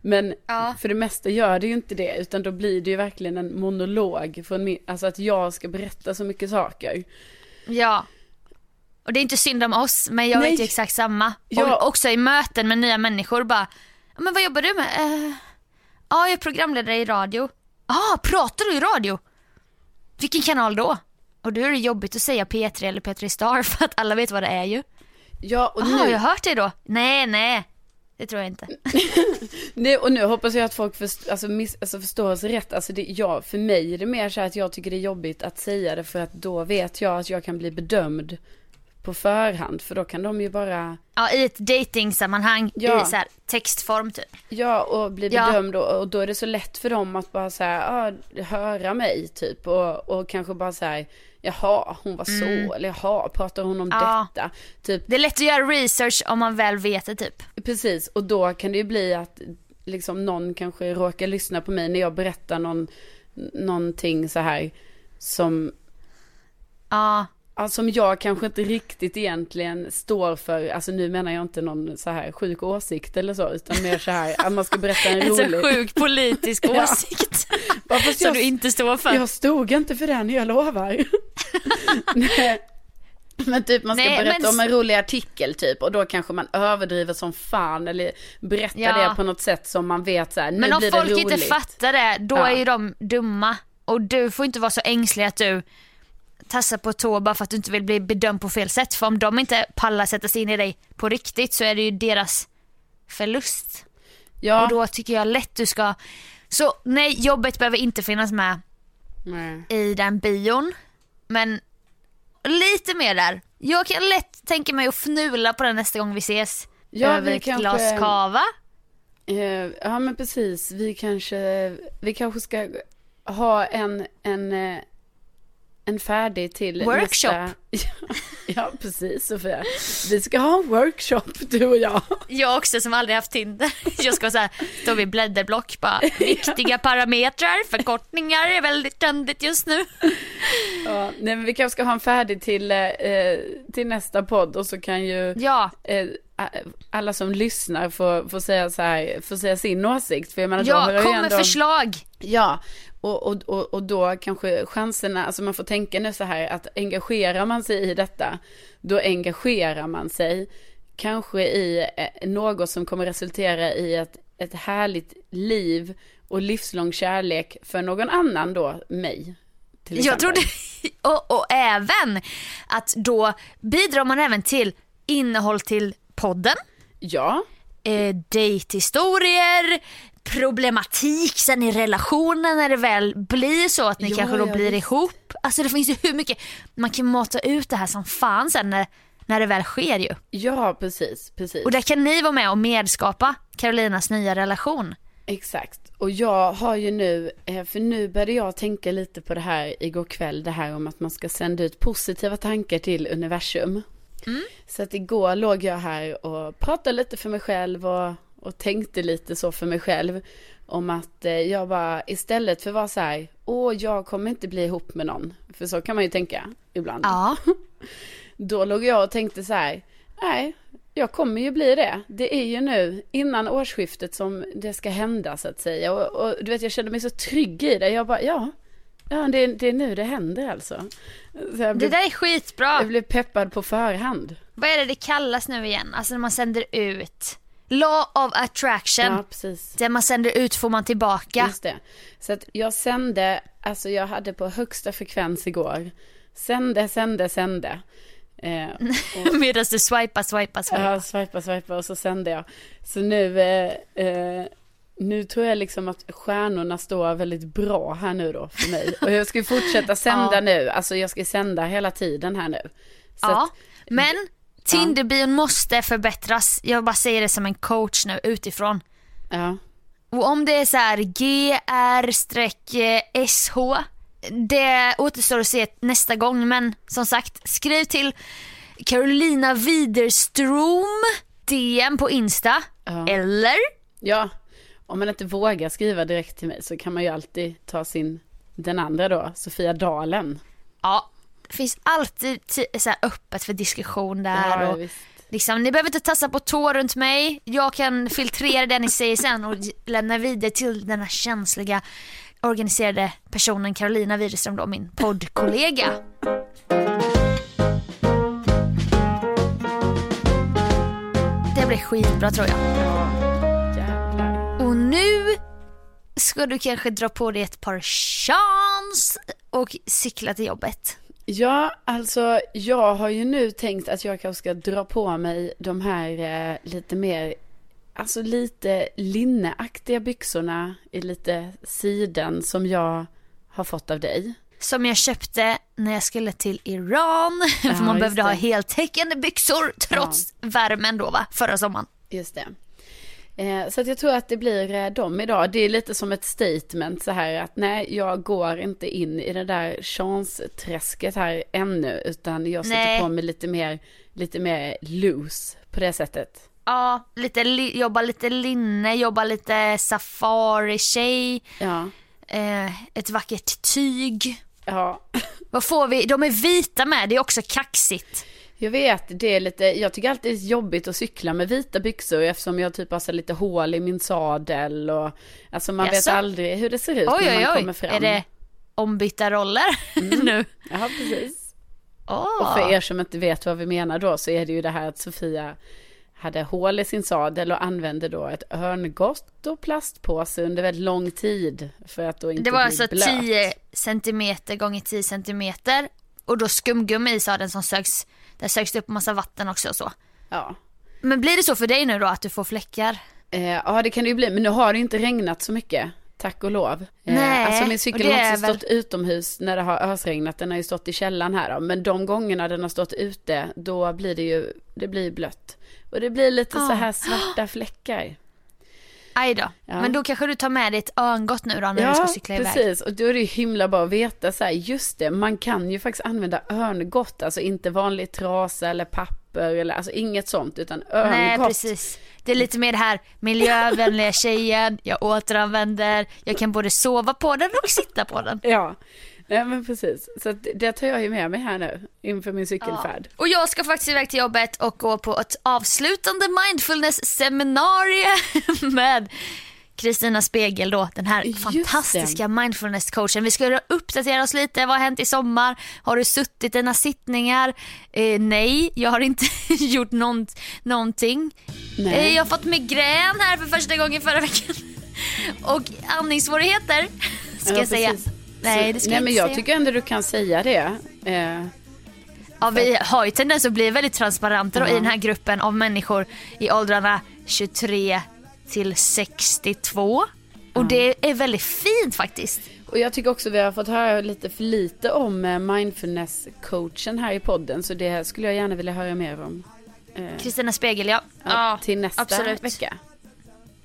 Men för det mesta gör det ju inte det, utan då blir det ju verkligen en monolog för alltså att jag ska berätta så mycket saker. Ja. Och det är inte synd om oss, men jag vet ju exakt samma. Ja. Och också i möten med nya människor bara, men vad jobbar du med? Jag är programledare i radio. Pratar du i radio? Vilken kanal då? Och då är det jobbigt att säga P3 eller P3 Star för att alla vet vad det är ju. Ja, och nu... jag har hört dig då. Nej. Det tror jag inte. Nej, och nu hoppas jag att folk förstår sig rätt. Alltså för mig är det mer så här att jag tycker det är jobbigt att säga det, för att då vet jag att jag kan bli bedömd på förhand. För då kan de ju bara... Ja, i ett datingsammanhang i så här textform typ. Ja, och bli bedömd. Och då är det så lätt för dem att bara så här, höra mig typ. Och kanske bara så här... Jaha, hon var så, eller jaha, pratar hon om detta typ. Det är lätt att göra research om man väl vet det typ. Precis, och då kan det ju bli att liksom någon kanske råkar lyssna på mig när jag berättar någonting så här som Ja. Som jag kanske inte riktigt egentligen står för, alltså nu menar jag inte någon så här sjuk åsikt eller så, utan mer så här att man ska berätta en rolig... En sjuk politisk åsikt ja. Som du inte står för. Jag stod inte för den, jag lovar. Nej. Men typ man ska berätta om en rolig artikel typ, och då kanske man överdriver som fan eller berättar det på något sätt som man vet så här, nu blir det roligt. Men om folk inte fattar det, då är ju de dumma, och du får inte vara så ängslig att du tassa på tå bara för att du inte vill bli bedömd på fel sätt. För om de inte pallar sätta sig in i dig på riktigt, så är det ju deras förlust. Ja. Och då tycker jag lätt du ska... Så nej, jobbet behöver inte finnas med i den bion. Men lite mer där. Jag kan lätt tänka mig att fnula på den nästa gång vi ses. Ja, över ett glas kava. Ja, men precis. Vi kanske ska ha en färdig till workshop. Nästa... Ja, precis, Sofia. Vi ska ha en workshop, du och jag. Jag också, som aldrig haft Tinder. Jag ska så här, då vi blädderblock bara viktiga parametrar, förkortningar är väldigt trendigt just nu. Ja, nej, men vi kanske ska ha en färdig till nästa podd, och så kan ju alla som lyssnar får säga så här, får säga sin åsikt, för jag menar, då kommer ändå... förslag. Ja. Och då kanske chanserna, alltså man får tänka nu så här att engagerar man sig i detta, då engagerar man sig kanske i något som kommer resultera i ett härligt liv och livslång kärlek för någon annan, då mig till exempel. Jag tror det, och även att då bidrar man även till innehåll till podden. Ja. Dejthistorier, problematik sen i relationen när det väl blir så att ni kanske blir ihop. Alltså det finns ju hur mycket man kan mata ut det här som fan sen när det väl sker ju. Ja, precis. Och där kan ni vara med och medskapa Karolinas nya relation. Exakt. Och jag har ju nu, för nu började jag tänka lite på det här igår kväll, det här om att man ska sända ut positiva tankar till universum. Mm. Så att igår låg jag här och pratade lite för mig själv och tänkte lite så för mig själv om att jag bara, istället för att vara så här, jag kommer inte bli ihop med någon, för så kan man ju tänka ibland. Ja. Då låg jag och tänkte så här, nej, jag kommer ju bli det. Det är ju nu innan årsskiftet som det ska hända, så att säga. Och du vet, jag kände mig så trygg i det. Jag bara, det är nu det händer alltså. Det där är skitbra. Jag blev peppad på förhand. Vad är det kallas nu igen? Alltså när man sänder ut... Law of attraction. Ja, precis. Det man sänder ut får man tillbaka. Just det. Så att jag sände, alltså jag hade på högsta frekvens igår. Sände. Medan du swipa. Ja, swipa och så sände jag. Så nu tror jag liksom att stjärnorna står väldigt bra här nu då för mig. Och jag ska fortsätta sända nu. Alltså jag ska sända hela tiden här nu. Så men... Tinderbion måste förbättras. Jag bara säger det som en coach nu utifrån. Ja. Och om det är så här GR-SH, det återstår att se nästa gång. Men som sagt, skriv till Karolina Widerström DM på Insta. Ja. Eller? Ja, om man inte vågar skriva direkt till mig så kan man ju alltid ta den andra då, Sofia Dalen. Ja. Det finns alltid så här öppet för diskussion där. Ja, och liksom, ni behöver inte tassa på tå runt mig. Jag kan filtrera det ni säger sen och lämna vidare till den här känsliga, organiserade personen Karolina Widerström, då, min poddkollega. Det blir skitbra, tror jag. Och nu ska du kanske dra på dig ett par chans och cykla till jobbet. Ja, alltså jag har ju nu tänkt att jag kanske ska dra på mig de här lite mer, alltså lite linneaktiga byxorna i lite siden som jag har fått av dig. Som jag köpte när jag skulle till Iran, för man behövde ha heltäckande byxor trots värmen då, va, förra sommaren. Just det. Så att jag tror att det blir dem idag. Det är lite som ett statement så här att nej, jag går inte in i det där chansträsket här ännu, utan jag sitter på mig lite mer loose på det sättet. Ja, jobba lite linne, jobba lite safari-tjej, ett vackert tyg. Ja. Vad får vi? De är vita med, det är också kaxigt. Jag vet, det är lite, jag tycker alltid det är jobbigt att cykla med vita byxor eftersom jag typ har så lite hål i min sadel och alltså man vet aldrig hur det ser ut när man kommer fram. Är det ombytta roller nu? Ja, precis. Oh. Och för er som inte vet vad vi menar då så är det ju det här att Sofia hade hål i sin sadel och använde då ett örngott och plastpåse under väldigt lång tid för att då inte bli blöt. Det var alltså 10 centimeter gånger 10 centimeter och då skumgummi i sadeln som sögs. Där sögs det upp massa vatten också och så. Ja. Men blir det så för dig nu då att du får fläckar? Ja, det kan det ju bli. Men nu har det inte regnat så mycket. Tack och lov. Nej, alltså min cykel har också stått utomhus när det har ösregnat. Den har ju stått i källaren här då. Men de gångerna den har stått ute, då blir det ju blött. Och det blir lite så här svarta fläckar. Aj då. Ja. Men då kanske du tar med dig ett örngott nu då när du ska cykla iväg. Ja, precis. Och då är det ju himla bra att veta så här, just det, man kan ju faktiskt använda örngott. Alltså inte vanlig trasa eller papper eller alltså inget sånt utan örngott. Nej, precis. Det är lite mer det här miljövänliga tjejen, jag återanvänder, jag kan både sova på den och sitta på den. Ja, nej, men precis. Så det tar jag ju med mig här nu inför min cykelfärd. Ja. Och jag ska faktiskt iväg till jobbet och gå på ett avslutande mindfulness-seminarium med Kristina Spegel då, den här fantastiska mindfulness-coachen. Vi ska uppdatera oss lite, vad har hänt i sommar? Har du suttit dina sittningar? Nej, jag har inte gjort någonting. Nej. Jag har fått migrän här för första gången förra veckan. Och andningssvårigheter, ska jag säga. Nej, det ska jag inte men jag säga. Tycker ändå du kan säga det. Ja, vi har ju tendens att bli väldigt transparenta då, i den här gruppen av människor i åldrarna 23 till 62. Och det är väldigt fint faktiskt. Och jag tycker också vi har fått höra lite för lite om mindfulness-coachen här i podden. Så det skulle jag gärna vilja höra mer om. Kristina Spegel, ja. Till nästa vecka.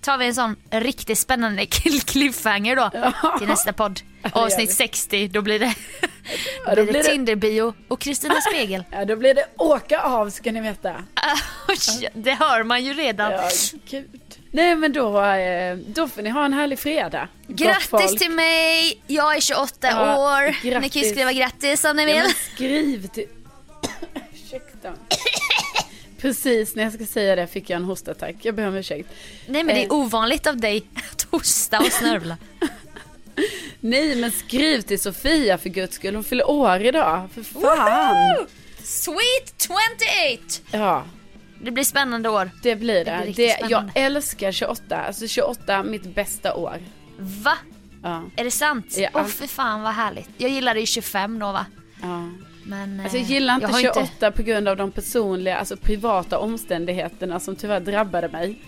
Tar vi en sån riktigt spännande cliffhanger då till nästa podd. Avsnitt 60, då blir det, då blir det Tinder-bio och Kristina Spegel. Ja, då blir det åka av, ska ni veta. Det hör man ju redan. Ja, gud. Nej, men då får ni ha en härlig fredag. Grattis till mig, jag är 28 år. Grattis. Ni kan ju skriva grattis om ni vill. Skriv till... Ursäkta. Precis, när jag ska säga det fick jag en hostattack. Jag behöver ursäkt. Nej, men det är ovanligt av dig att hosta och snörvla. Nej, men skriv till Sofia för guds skull. Hon fyller år idag. För fan. Woho! Sweet 28. Ja. Det blir spännande år. Det blir det. Jag älskar 28. Alltså 28, mitt bästa år. Va? Ja. Är det sant? Ja. Åh, för fan vad härligt. Jag gillar det i 25 då, va? Ja. Men, alltså, jag gillar inte 28 på grund av de personliga, alltså privata omständigheterna som tyvärr drabbade mig.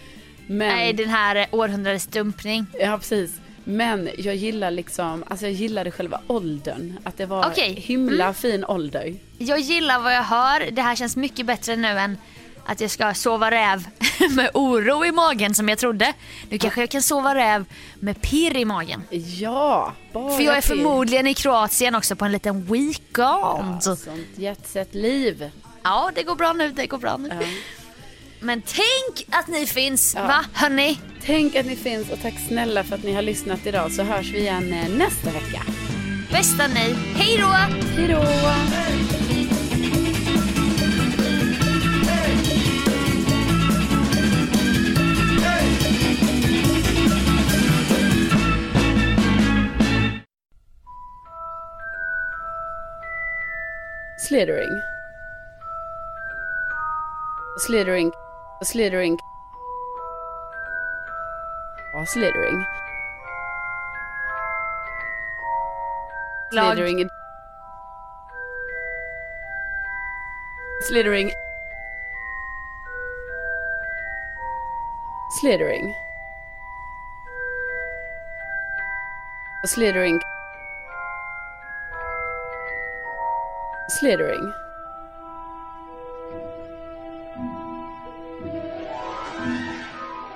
Men, nej, den här århundradets dumpning. Ja, precis. Men jag gillar liksom, alltså jag gillade själva åldern. Att det var himla fin ålder. Jag gillar vad jag hör. Det här känns mycket bättre nu än att jag ska sova räv med oro i magen som jag trodde. Nu kanske jag kan sova räv med pirr i magen. Ja, bara för jag är förmodligen i Kroatien också på en liten weekend. Ja, sånt jetset liv. Ja, det går bra nu, Ja. Men tänk att ni finns, va hörni? Tänk att ni finns och tack snälla för att ni har lyssnat idag. Så hörs vi igen nästa vecka. Bästa ni, hej då! Hej då! Slytherin, inte slithering. Slytherin.